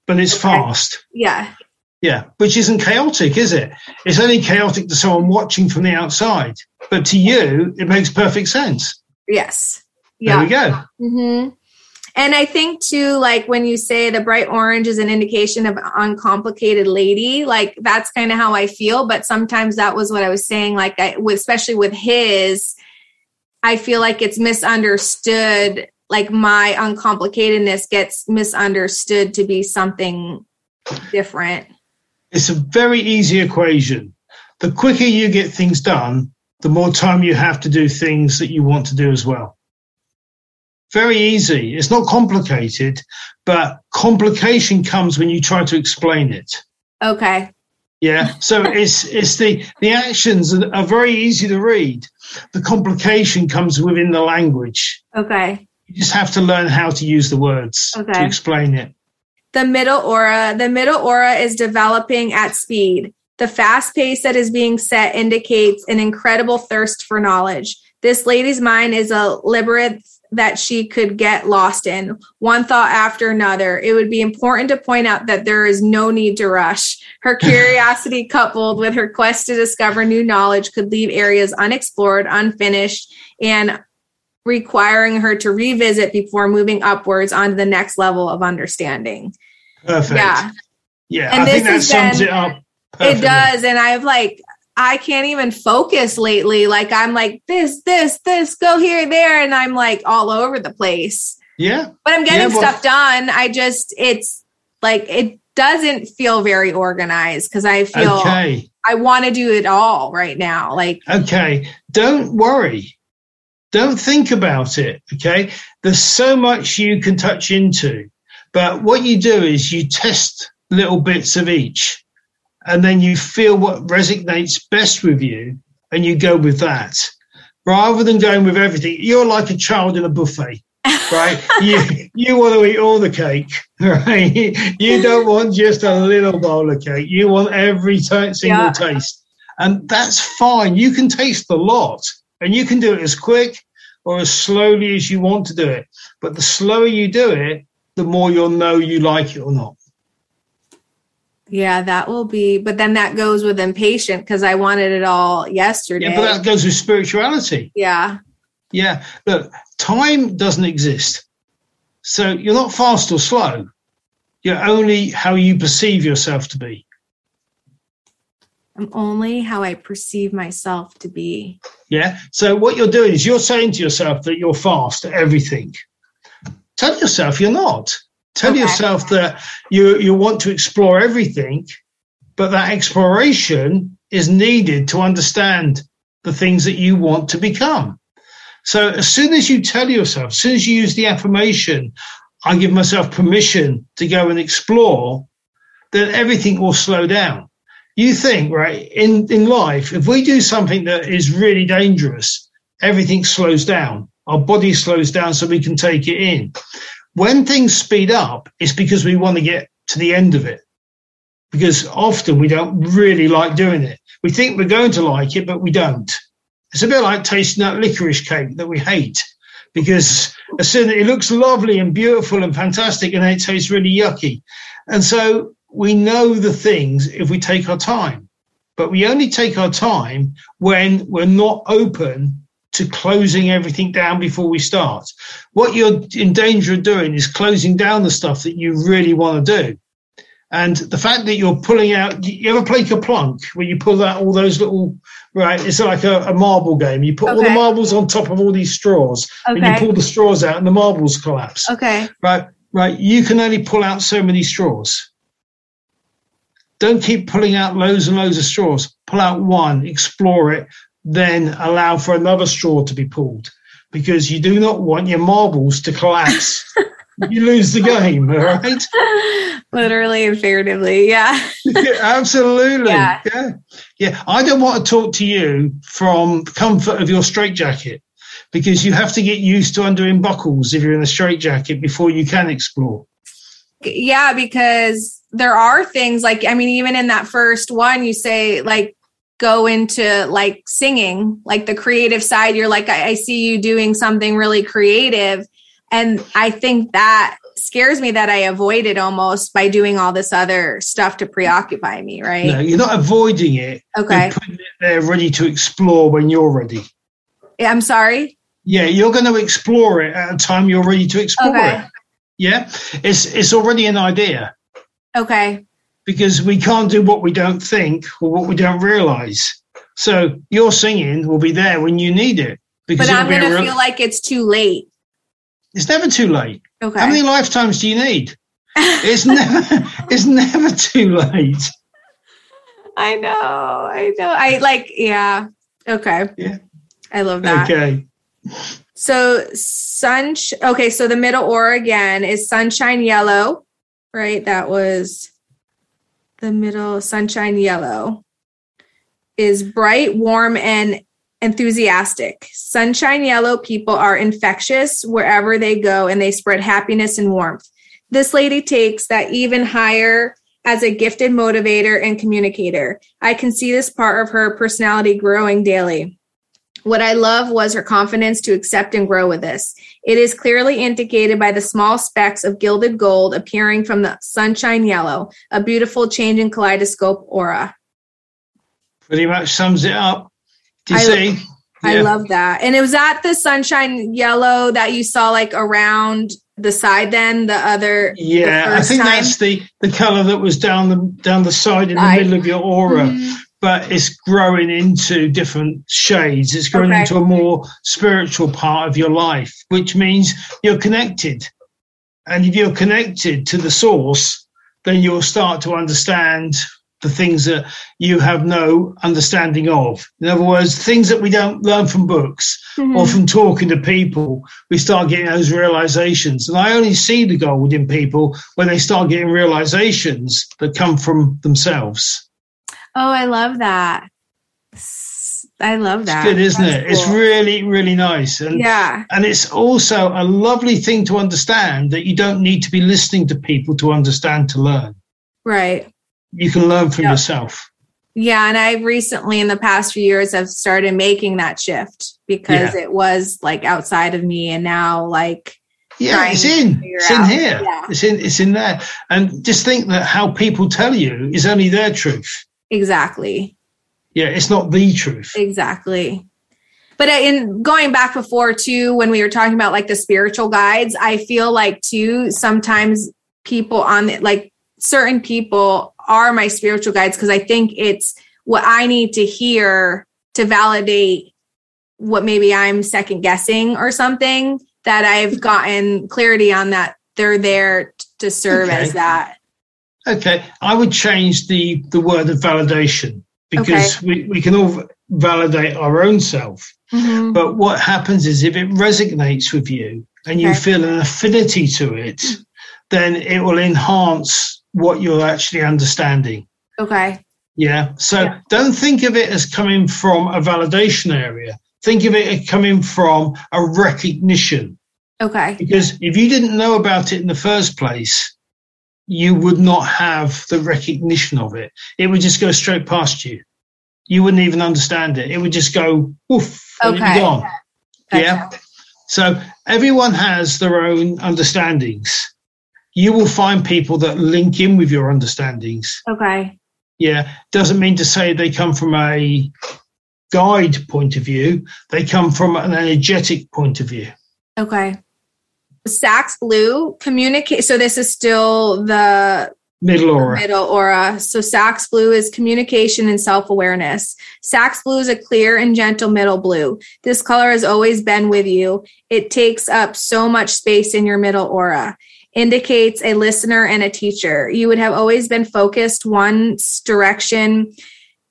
but it's fast. Yeah. Yeah. Which isn't chaotic, is it? It's only chaotic to someone watching from the outside. But to you, it makes perfect sense. Yes. Yeah. There we go. Mm-hmm. And I think too, like when you say the bright orange is an indication of an uncomplicated lady, like that's kind of how I feel. But sometimes that was what I was saying. Like especially with his, I feel like it's misunderstood. Like my uncomplicatedness gets misunderstood to be something different. It's a very easy equation. The quicker you get things done, the more time you have to do things that you want to do as well. Very easy. It's not complicated, but complication comes when you try to explain it. Okay. Yeah. So it's the actions are very easy to read. The complication comes within the language. Okay. You just have to learn how to use the words to explain it. The middle aura is developing at speed. The fast pace that is being set indicates an incredible thirst for knowledge. This lady's mind is a labyrinth that she could get lost in, one thought after another. It would be important to point out that there is no need to rush. Her curiosity coupled with her quest to discover new knowledge could leave areas unexplored, unfinished, and requiring her to revisit before moving upwards onto the next level of understanding. Perfect. Yeah. Yeah. And I think that sums it up perfectly. It does. And I've like, I can't even focus lately. Like I'm like this, go here, there. And I'm like all over the place. Yeah. But I'm getting stuff done. I just, it's like, it doesn't feel very organized because I feel I want to do it all right now. Like, okay, don't worry. Don't think about it. Okay. There's so much you can touch into, but what you do is you test little bits of each. And then you feel what resonates best with you and you go with that rather than going with everything. You're like a child in a buffet, right? you want to eat all the cake, right? You don't want just a little bowl of cake. You want every single taste. And that's fine. You can taste the lot and you can do it as quick or as slowly as you want to do it. But the slower you do it, the more you'll know you like it or not. Yeah, that will be. But then that goes with impatient because I wanted it all yesterday. Yeah, but that goes with spirituality. Yeah. Yeah. Look, time doesn't exist. So you're not fast or slow. You're only how you perceive yourself to be. I'm only how I perceive myself to be. Yeah. So what you're doing is you're saying to yourself that you're fast at everything. Tell yourself you're not. Tell yourself that you want to explore everything, but that exploration is needed to understand the things that you want to become. So as soon as you tell yourself, as soon as you use the affirmation, I give myself permission to go and explore, then everything will slow down. You think, right, in life, if we do something that is really dangerous, everything slows down. Our body slows down so we can take it in. When things speed up, it's because we want to get to the end of it, because often we don't really like doing it. We think we're going to like it, but we don't. It's a bit like tasting that licorice cake that we hate, because as soon as it looks lovely and beautiful and fantastic, and then it tastes really yucky. And so we know the things if we take our time, but we only take our time when we're not open to closing everything down before we start. What you're in danger of doing is closing down the stuff that you really want to do. And the fact that you're pulling out, you ever play Kerplunk, where you pull out all those little, right? It's like a marble game. You put all the marbles on top of all these straws, and you pull the straws out, and the marbles collapse. Okay. Right. You can only pull out so many straws. Don't keep pulling out loads and loads of straws. Pull out one, explore it, then allow for another straw to be pulled, because you do not want your marbles to collapse. You lose the game, all right? Literally and figuratively, yeah. Absolutely. Yeah. I don't want to talk to you from comfort of your straitjacket, because you have to get used to undoing buckles if you're in a straitjacket before you can explore. Yeah, because there are things like, I mean, even in that first one, you say, like, go into like singing, like the creative side. You're like, I see you doing something really creative. And I think that scares me, that I avoided almost by doing all this other stuff to preoccupy me, right? No, you're not avoiding it. Okay. You're putting it there ready to explore when you're ready. I'm sorry? Yeah, you're going to explore it at a time you're ready to explore it. Yeah? It's already an idea. Okay. Because we can't do what we don't think or what we don't realize. So your singing will be there when you need it. But I'm going to feel like it's too late. It's never too late. Okay. How many lifetimes do you need? It's never too late. I know. Yeah. Okay. Yeah. I love that. Okay. So so the middle aura again is sunshine yellow, right? That was the middle. Sunshine yellow is bright, warm, and enthusiastic. Sunshine yellow people are infectious wherever they go, and they spread happiness and warmth. This lady takes that even higher as a gifted motivator and communicator. I can see this part of her personality growing daily. What I love was her confidence to accept and grow with this. It is clearly indicated by the small specks of gilded gold appearing from the sunshine yellow, a beautiful change in kaleidoscope aura. Pretty much sums it up. I love that. And it was at the sunshine yellow that you saw like around the side then, the first I think time. That's the colour that was down the side in the middle of your aura. Mm-hmm. But it's growing into different shades. It's growing into a more spiritual part of your life, which means you're connected. And if you're connected to the source, then you'll start to understand the things that you have no understanding of. In other words, things that we don't learn from books or from talking to people, we start getting those realizations. And I only see the gold in people when they start getting realizations that come from themselves. Oh, I love that. It's good, isn't it? Cool. It's really, really nice. And it's also a lovely thing to understand that you don't need to be listening to people to understand, to learn. Right. You can learn from yourself. Yeah, and I recently, in the past few years, I've started making that shift because it was like outside of me, and now like it's in here. Yeah. It's in there. And just think that how people tell you is only their truth. Exactly. Yeah, it's not the truth. Exactly. But in going back before too, when we were talking about like the spiritual guides, I feel like too sometimes people on like certain people are my spiritual guides, because I think it's what I need to hear to validate what maybe I'm second guessing or something, that I've gotten clarity on, that they're there to serve as that. Okay. I would change the word of validation, because we can all validate our own self. Mm-hmm. But what happens is, if it resonates with you and you feel an affinity to it, then it will enhance what you're actually understanding. Okay. Yeah. So don't think of it as coming from a validation area. Think of it as coming from a recognition. Okay. Because if you didn't know about it in the first place, you would not have the recognition of it. It would just go straight past you. You wouldn't even understand it. It would just go, woof, and it'd be gone. Okay. Yeah. So everyone has their own understandings. You will find people that link in with your understandings. Okay. Yeah. Doesn't mean to say they come from a guide point of view. They come from an energetic point of view. Okay. Saks Blue communicate. So this is still the Middle aura. Middle aura. So Sax blue is communication and self-awareness. Sax blue is a clear and gentle middle blue. This color has always been with you. It takes up so much space in your middle aura. Indicates a listener and a teacher. You would have always been focused once direction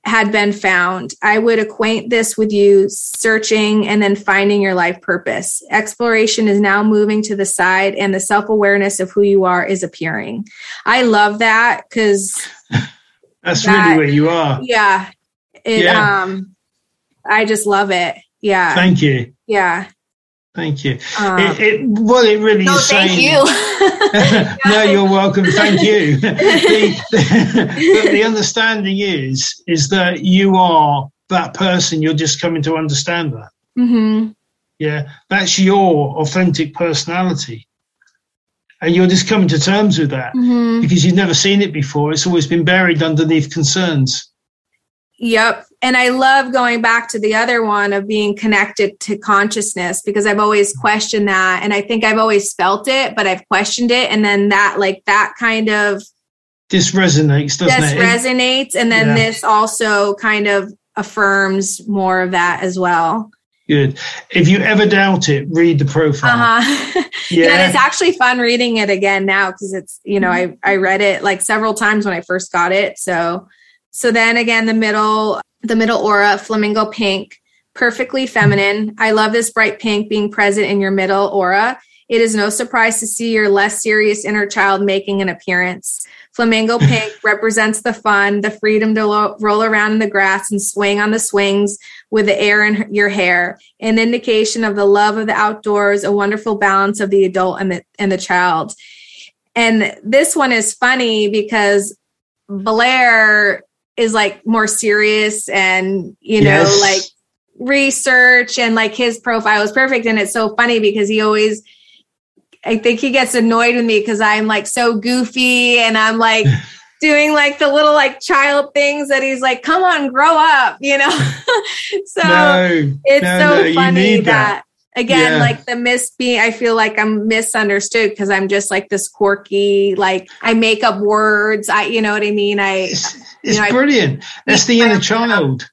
had been found. I would acquaint this with you searching and then finding your life purpose. Exploration is now moving to the side and the self-awareness of who you are is appearing. I love that because that's really where you are. Yeah. I just love it. Yeah. Thank you. Yeah. Thank you. It really is saying. Thank you. No, you're welcome. Thank you. The understanding is that you are that person. You're just coming to understand that. Mm-hmm. Yeah, that's your authentic personality, and you're just coming to terms with that because you've never seen it before. It's always been buried underneath concerns. Yep. And I love going back to the other one of being connected to consciousness because I've always questioned that. And I think I've always felt it, but I've questioned it. And then that kind of this resonates, doesn't it? Resonates. And then this also kind of affirms more of that as well. Good. If you ever doubt it, read the profile. Uh-huh. Yeah. And it's actually fun reading it again now because it's, I read it like several times when I first got it. So then again, the middle aura, flamingo pink, perfectly feminine. I love this bright pink being present in your middle aura. It is no surprise to see your less serious inner child making an appearance. Flamingo pink represents the fun, the freedom to roll around in the grass and swing on the swings with the air in your hair, an indication of the love of the outdoors, a wonderful balance of the adult and the child. And this one is funny because Blair is like more serious and, like research and like his profile is perfect. And it's so funny because I think he gets annoyed with me because I'm like so goofy and I'm like doing like the little like child things that he's like, come on, grow up, So it's so funny that again, like the I feel like I'm misunderstood because I'm just like this quirky, like I make up words. You know what I mean? It's brilliant. That's the inner child.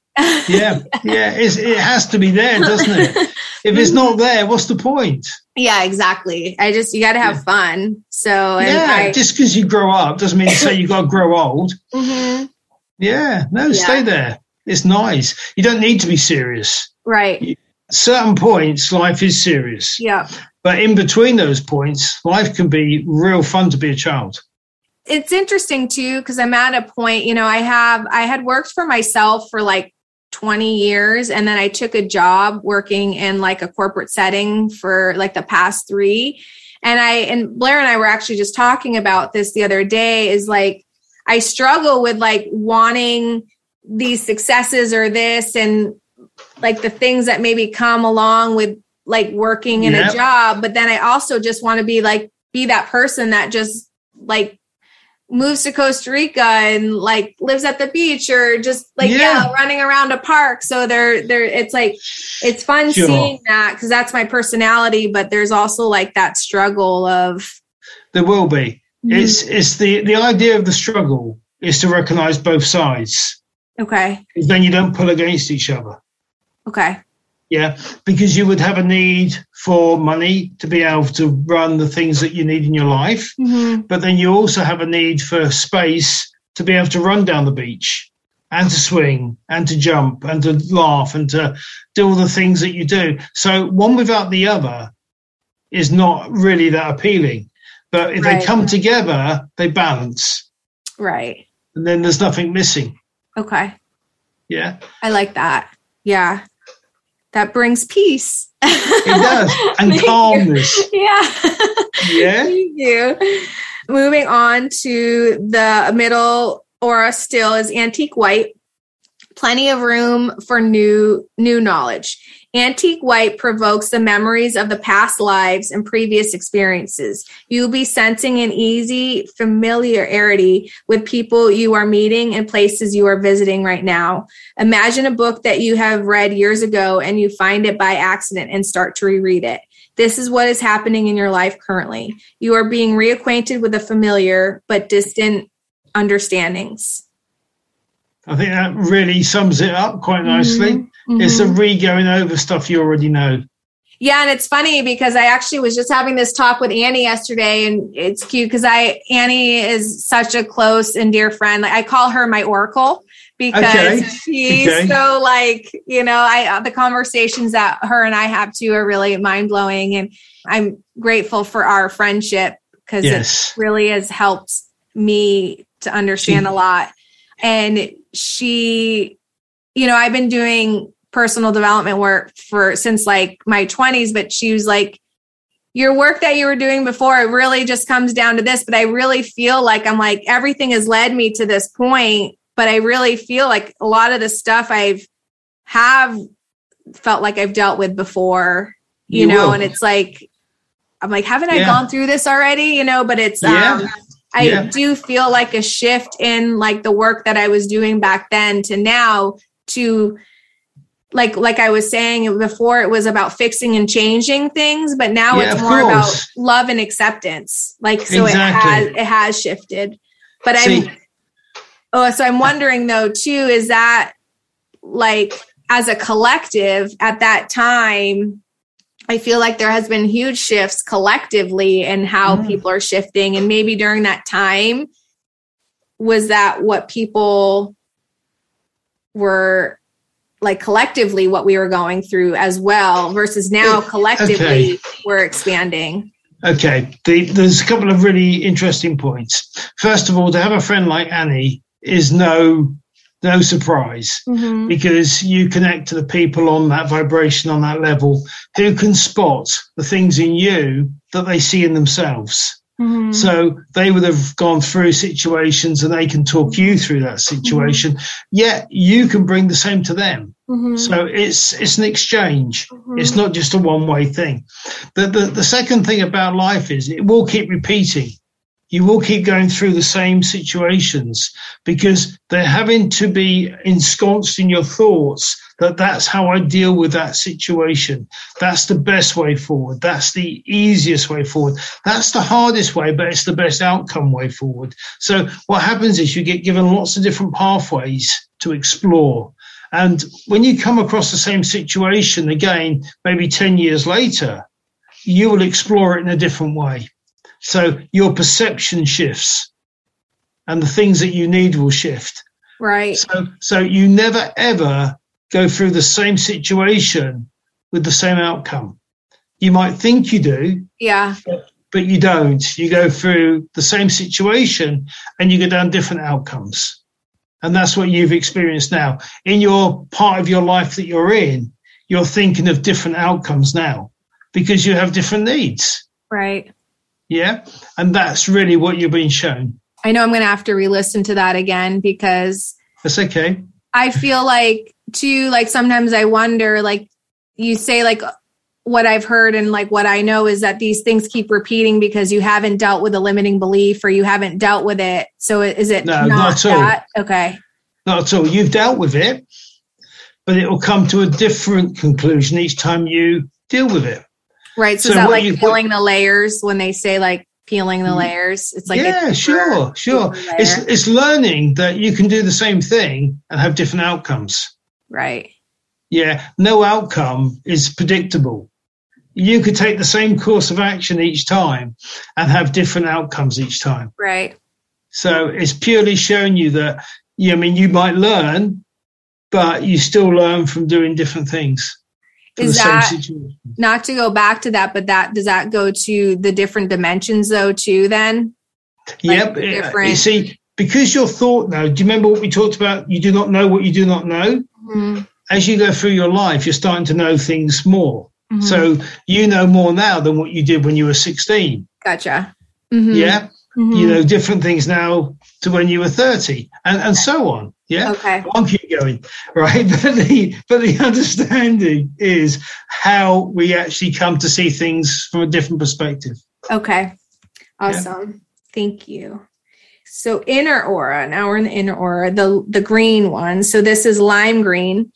Yeah. Yeah. It has to be there, doesn't it? If it's not there, what's the point? Yeah, exactly. You got to have fun. So, just because you grow up doesn't mean to say you got to grow old. Mm-hmm. Yeah. No, stay there. It's nice. You don't need to be serious. Right. At certain points, life is serious. Yeah. But in between those points, life can be real fun to be a child. It's interesting too, because I'm at a point, I had worked for myself for like 20 years and then I took a job working in like a corporate setting for like the past 3. And Blair and I were actually just talking about this the other day is like, I struggle with like wanting these successes or this and like the things that maybe come along with like working in a job. But then I also just want to be that person that just like moves to Costa Rica and like lives at the beach or just like running around a park. So there it's like it's fun seeing that because that's my personality, but there's also like that struggle of there will be. It's the idea of the struggle is to recognize both sides. Okay. Then you don't pull against each other. Okay. Yeah, because you would have a need for money to be able to run the things that you need in your life. Mm-hmm. But then you also have a need for space to be able to run down the beach and to swing and to jump and to laugh and to do all the things that you do. So one without the other is not really that appealing. But if they come together, they balance. Right. And then there's nothing missing. Okay. Yeah. I like that. Yeah. That brings peace. It does. And calmness. You. Yeah. Yeah. Thank you. Moving on to the middle aura still is antique white. Plenty of room for new knowledge. Antique white provokes the memories of the past lives and previous experiences. You'll be sensing an easy familiarity with people you are meeting and places you are visiting right now. Imagine a book that you have read years ago and you find it by accident and start to reread it. This is what is happening in your life currently. You are being reacquainted with a familiar but distant understandings. I think that really sums it up quite nicely. Mm-hmm. It's a re-going over stuff you already know. Yeah, and it's funny because I actually was just having this talk with Annie yesterday, and it's cute because Annie is such a close and dear friend. Like, I call her my oracle because she's so like, you know, the conversations that her and I have too are really mind-blowing, and I'm grateful for our friendship because it really has helped me to understand a lot. And she, you know, I've been doing personal development work since like my 20s, but she was like, your work that you were doing before, it really just comes down to this, but I really feel like I'm like, everything has led me to this point, but I really feel like a lot of the stuff have felt like I've dealt with before, you know, and it's like, I'm like, haven't I gone through this already? You know, but it's, I do feel like a shift in like the work that I was doing back then to now to like I was saying before, it was about fixing and changing things, but now it's more about love and acceptance. Like, so it has shifted, but so I'm wondering though too, is that like as a collective at that time, I feel like there has been huge shifts collectively in how people are shifting. And maybe during that time, was that what people were like collectively, what we were going through as well versus now collectively we're expanding. Okay. There's a couple of really interesting points. First of all, to have a friend like Annie is no surprise, because you connect to the people on that vibration, on that level, who can spot the things in you that they see in themselves. Mm-hmm. So they would have gone through situations and they can talk you through that situation, yet you can bring the same to them. Mm-hmm. So it's an exchange. Mm-hmm. It's not just a one-way thing. The second thing about life is it will keep repeating. You will keep going through the same situations because they're having to be ensconced in your thoughts that that's how I deal with that situation. That's the best way forward. That's the easiest way forward. That's the hardest way, but it's the best outcome way forward. So what happens is you get given lots of different pathways to explore. And when you come across the same situation again, maybe 10 years later, you will explore it in a different way. So your perception shifts and the things that you need will shift. Right. So you never, ever go through the same situation with the same outcome. You might think you do. Yeah. But you don't. You go through the same situation and you go down different outcomes. And that's what you've experienced now. In your part of your life that you're in, you're thinking of different outcomes now because you have different needs. Right. Yeah. And that's really what you've been shown. I know I'm going to have to re-listen to that again because that's okay. I feel like too, like sometimes I wonder, like you say, like what I've heard and like what I know is that these things keep repeating because you haven't dealt with a limiting belief or you haven't dealt with it. So is it not at all. That? Okay. Not at all. You've dealt with it, but it will come to a different conclusion each time you deal with it. Right. So is that like peeling the layers when they say like peeling the layers? It's like, sure. It's learning that you can do the same thing and have different outcomes. Right. Yeah. No outcome is predictable. You could take the same course of action each time and have different outcomes each time. Right. So it's purely showing you that, I mean, you might learn, but you still learn from doing different things. Is that not to go back to that, but that does that go to the different dimensions though too then? Yep. You see, because your thought now, do you remember what we talked about? You do not know what you do not know. Mm-hmm. As you go through your life, you're starting to know things more. Mm-hmm. So you know more now than what you did when you were 16. Gotcha. Mm-hmm. Yeah. Mm-hmm. You know, different things now to when you were 30 and so on. Yeah. Okay. I'll keep going. Right. But the understanding is how we actually come to see things from a different perspective. Okay. Awesome. Yeah. Thank you. So inner aura, now we're in the inner aura, the green one. So this is lime green,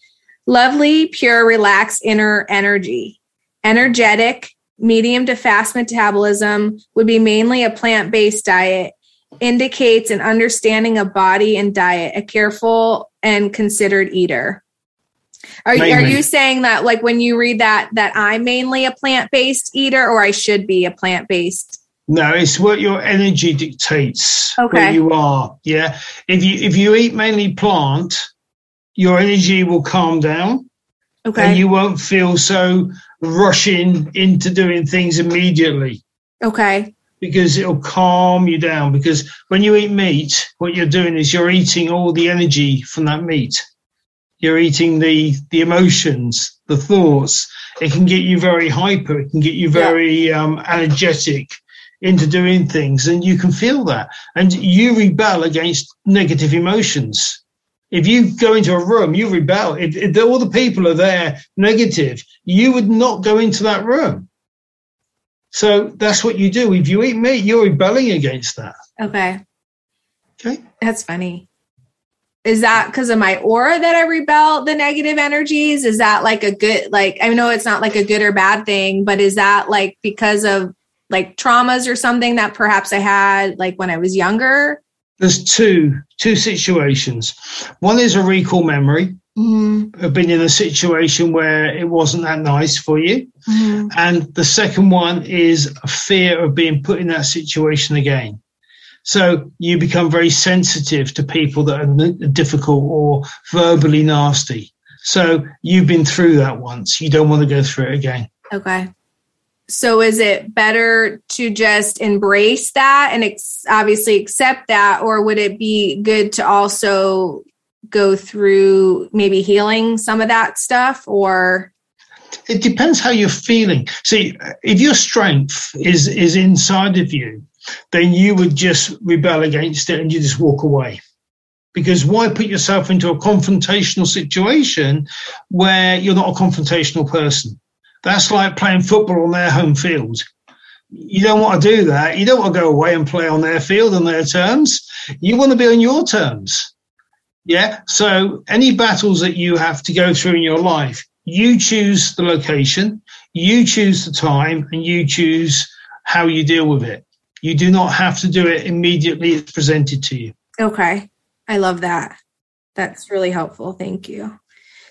lovely, pure, relaxed inner energy, energetic, medium to fast metabolism, would be mainly a plant-based diet. indicates an understanding of body and diet, a careful and considered eater. Are you saying that, like, when you read that I'm mainly a plant-based eater, or I should be a plant-based? No, it's what your energy dictates. Okay. Where you are. Yeah. If you eat mainly plant, your energy will calm down. Okay. And you won't feel so rushing into doing things immediately. Okay. Because it'll calm you down. Because when you eat meat, what you're doing is you're eating all the energy from that meat. You're eating the emotions, the thoughts. It can get you very hyper. It can get you very energetic into doing things, and you can feel that. And you rebel against negative emotions. If you go into a room, you rebel. If all the people are there negative, you would not go into that room. So that's what you do. If you eat meat, you're rebelling against that. Okay. Okay. That's funny. Is that because of my aura that I rebel the negative energies? Is that like a good, like, I know it's not like a good or bad thing, but is that like because of like traumas or something that perhaps I had like when I was younger? There's two situations. One is a recall memory. Mm-hmm. I've been in a situation where it wasn't that nice for you. Mm-hmm. And the second one is a fear of being put in that situation again. So you become very sensitive to people that are difficult or verbally nasty. So you've been through that once. You don't want to go through it again. Okay. So is it better to just embrace that and obviously accept that? Or would it be good to also go through maybe healing some of that stuff? Or it depends how you're feeling. See, if your strength is inside of you, then you would just rebel against it and you just walk away. Because why put yourself into a confrontational situation where you're not a confrontational person? That's like playing football on their home field. You don't want to do that. You don't want to go away and play on their field on their terms. You want to be on your terms. Yeah. So any battles that you have to go through in your life, you choose the location, you choose the time, and you choose how you deal with it. You do not have to do it immediately. It's presented to you. Okay. I love that. That's really helpful. Thank you.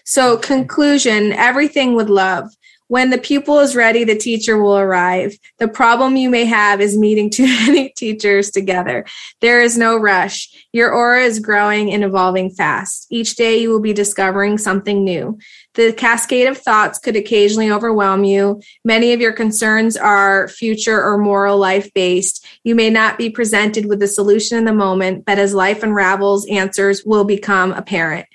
So conclusion, everything with love. When the pupil is ready, the teacher will arrive. The problem you may have is meeting too many teachers together. There is no rush. Your aura is growing and evolving fast. Each day you will be discovering something new. The cascade of thoughts could occasionally overwhelm you. Many of your concerns are future or moral life based. You may not be presented with a solution in the moment, but as life unravels, answers will become apparent.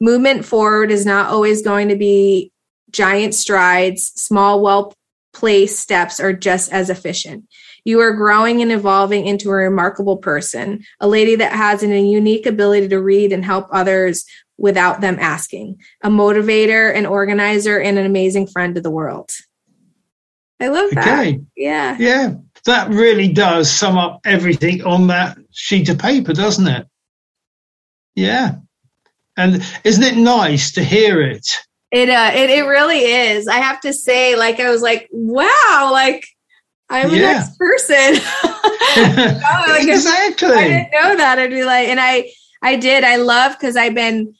Movement forward is not always going to be giant strides. Small, well-placed steps are just as efficient. You are growing and evolving into a remarkable person, a lady that has a unique ability to read and help others without them asking, a motivator, an organizer, and an amazing friend to the world. I love that. Okay. Yeah. Yeah. That really does sum up everything on that sheet of paper, doesn't it? Yeah. And isn't it nice to hear it? It really is. I have to say, like, I was like, wow, like, I'm the next person. Like, exactly. I didn't know that. I'd be like, and I did. I love, because I've been,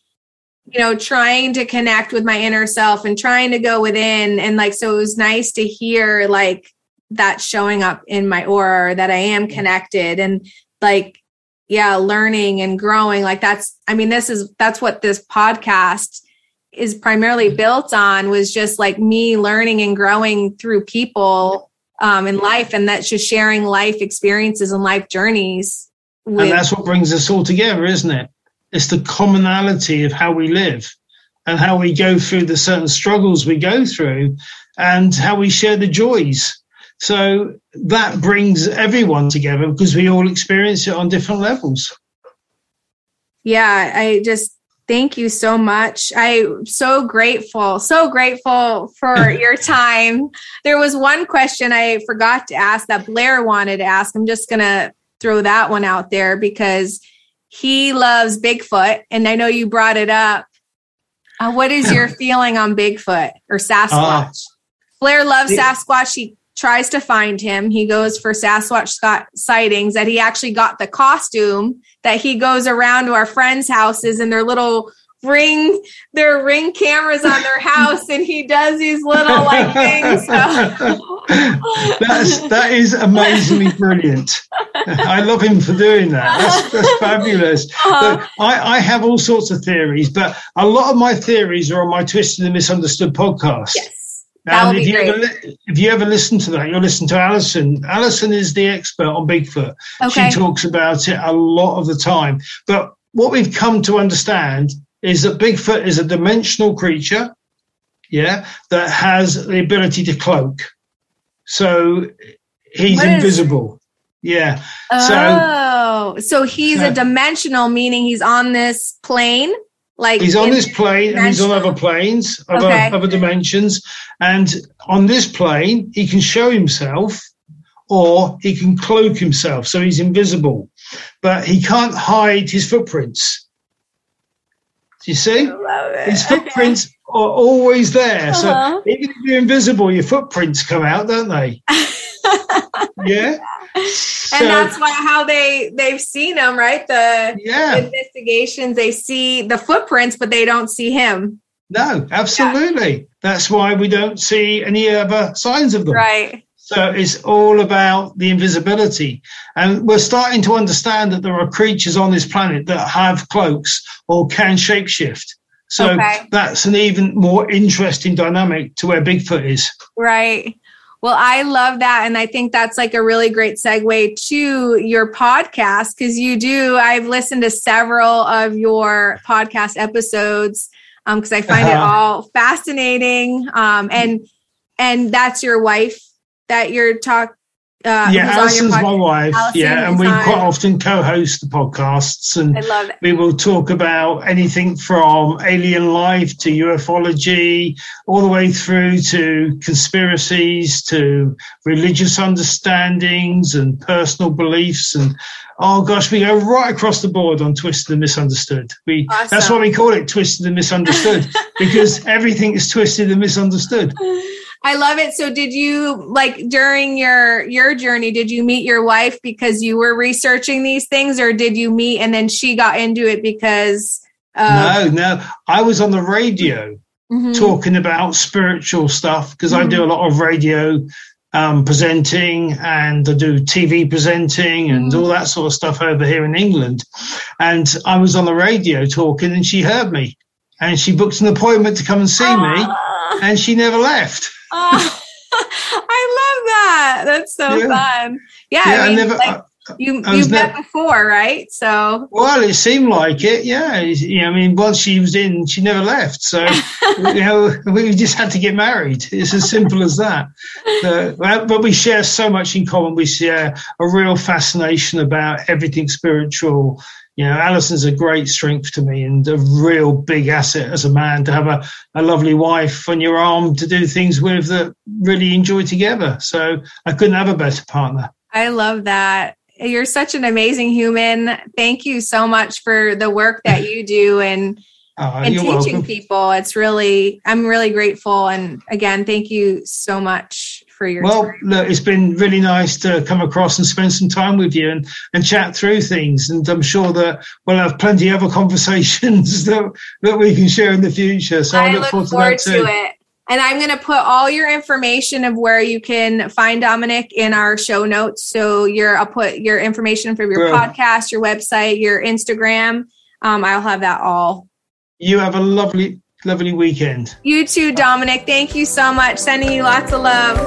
you know, trying to connect with my inner self and trying to go within. And like, so it was nice to hear like that showing up in my aura, that I am connected and like, yeah, learning and growing. Like that's what this podcast is primarily built on, was just like me learning and growing through people in life. And that's just sharing life experiences and life journeys. And that's what brings us all together, isn't it? It's the commonality of how we live and how we go through the certain struggles we go through and how we share the joys. So that brings everyone together because we all experience it on different levels. Yeah, thank you so much. I'm so grateful for your time. There was one question I forgot to ask that Blair wanted to ask. I'm just going to throw that one out there because he loves Bigfoot. And I know you brought it up. What is your feeling on Bigfoot or Sasquatch? Blair loves Sasquatch. He tries to find him. He goes for Sasquatch sightings, that he actually got the costume, that he goes around to our friends' houses and their little ring cameras on their house, and he does these little like things. So. That is amazingly brilliant. I love him for doing that. That's fabulous. Uh-huh. I have all sorts of theories, but a lot of my theories are on my Twisted and Misunderstood podcast. Yes. And if you ever listen to that, you'll listen to Alison. Alison is the expert on Bigfoot. Okay. She talks about it a lot of the time. But what we've come to understand is that Bigfoot is a dimensional creature, that has the ability to cloak. So he's invisible. Yeah. Oh, so he's a dimensional, meaning he's on this plane. Like he's on this plane and he's on other planes, other dimensions. And on this plane, he can show himself or he can cloak himself. So he's invisible, but he can't hide his footprints. Do you see? His footprints are always there. Uh-huh. So even if you're invisible, your footprints come out, don't they? Yeah. So, and that's why how they've seen him, right? The investigations, they see the footprints, but they don't see him. No, absolutely. Yeah. That's why we don't see any other signs of them. Right. So it's all about the invisibility. And we're starting to understand that there are creatures on this planet that have cloaks or can shapeshift. So that's an even more interesting dynamic to where Bigfoot is. Right. Well, I love that. And I think that's like a really great segue to your podcast, because you do. I've listened to several of your podcast episodes because I find it all fascinating. And that's your wife that you're talking. Alison's my wife. And we quite often co-host the podcasts, and I love it. We will talk about anything from alien life to ufology, all the way through to conspiracies, to religious understandings and personal beliefs, and we go right across the board on Twisted and Misunderstood. That's why we call it Twisted and Misunderstood, because everything is twisted and misunderstood. I love it. So did you, like, during your journey, did you meet your wife because you were researching these things, or did you meet and then she got into it because? No. I was on the radio talking about spiritual stuff, because I do a lot of radio presenting, and I do TV presenting and all that sort of stuff over here in England. And I was on the radio talking, and she heard me, and she booked an appointment to come and see me. And she never left. I love that. That's so fun. Yeah, yeah. You've met before, right? So. Well, it seemed like it. Yeah. Once she was in, she never left. So, we just had to get married. It's as simple as that. But we share so much in common. We share a real fascination about everything spiritual. Alison's a great strength to me and a real big asset as a man, to have a lovely wife on your arm to do things with that really enjoy together. So I couldn't have a better partner. I love that. You're such an amazing human. Thank you so much for the work that you do and teaching people. It's really, I'm really grateful. And again, thank you so much. Well, look, it's been really nice to come across and spend some time with you and chat through things. And I'm sure that we'll have plenty of other conversations that we can share in the future. So I look forward to it. And I'm going to put all your information of where you can find Dominic in our show notes. So I'll put your information for your podcast, your website, your Instagram. I'll have that all. You have a lovely weekend. You too, Dominic. Thank you so much. Sending you lots of love.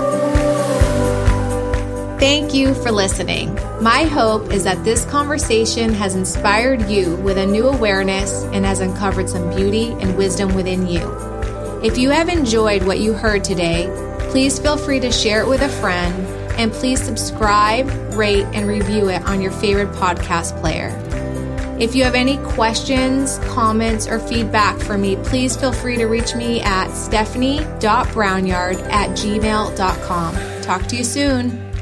Thank you for listening. My hope is that this conversation has inspired you with a new awareness and has uncovered some beauty and wisdom within you. If you have enjoyed what you heard today, please feel free to share it with a friend, and please subscribe, rate, and review it on your favorite podcast player. If you have any questions, comments, or feedback for me, please feel free to reach me at stephanie.brownyard@gmail.com. Talk to you soon.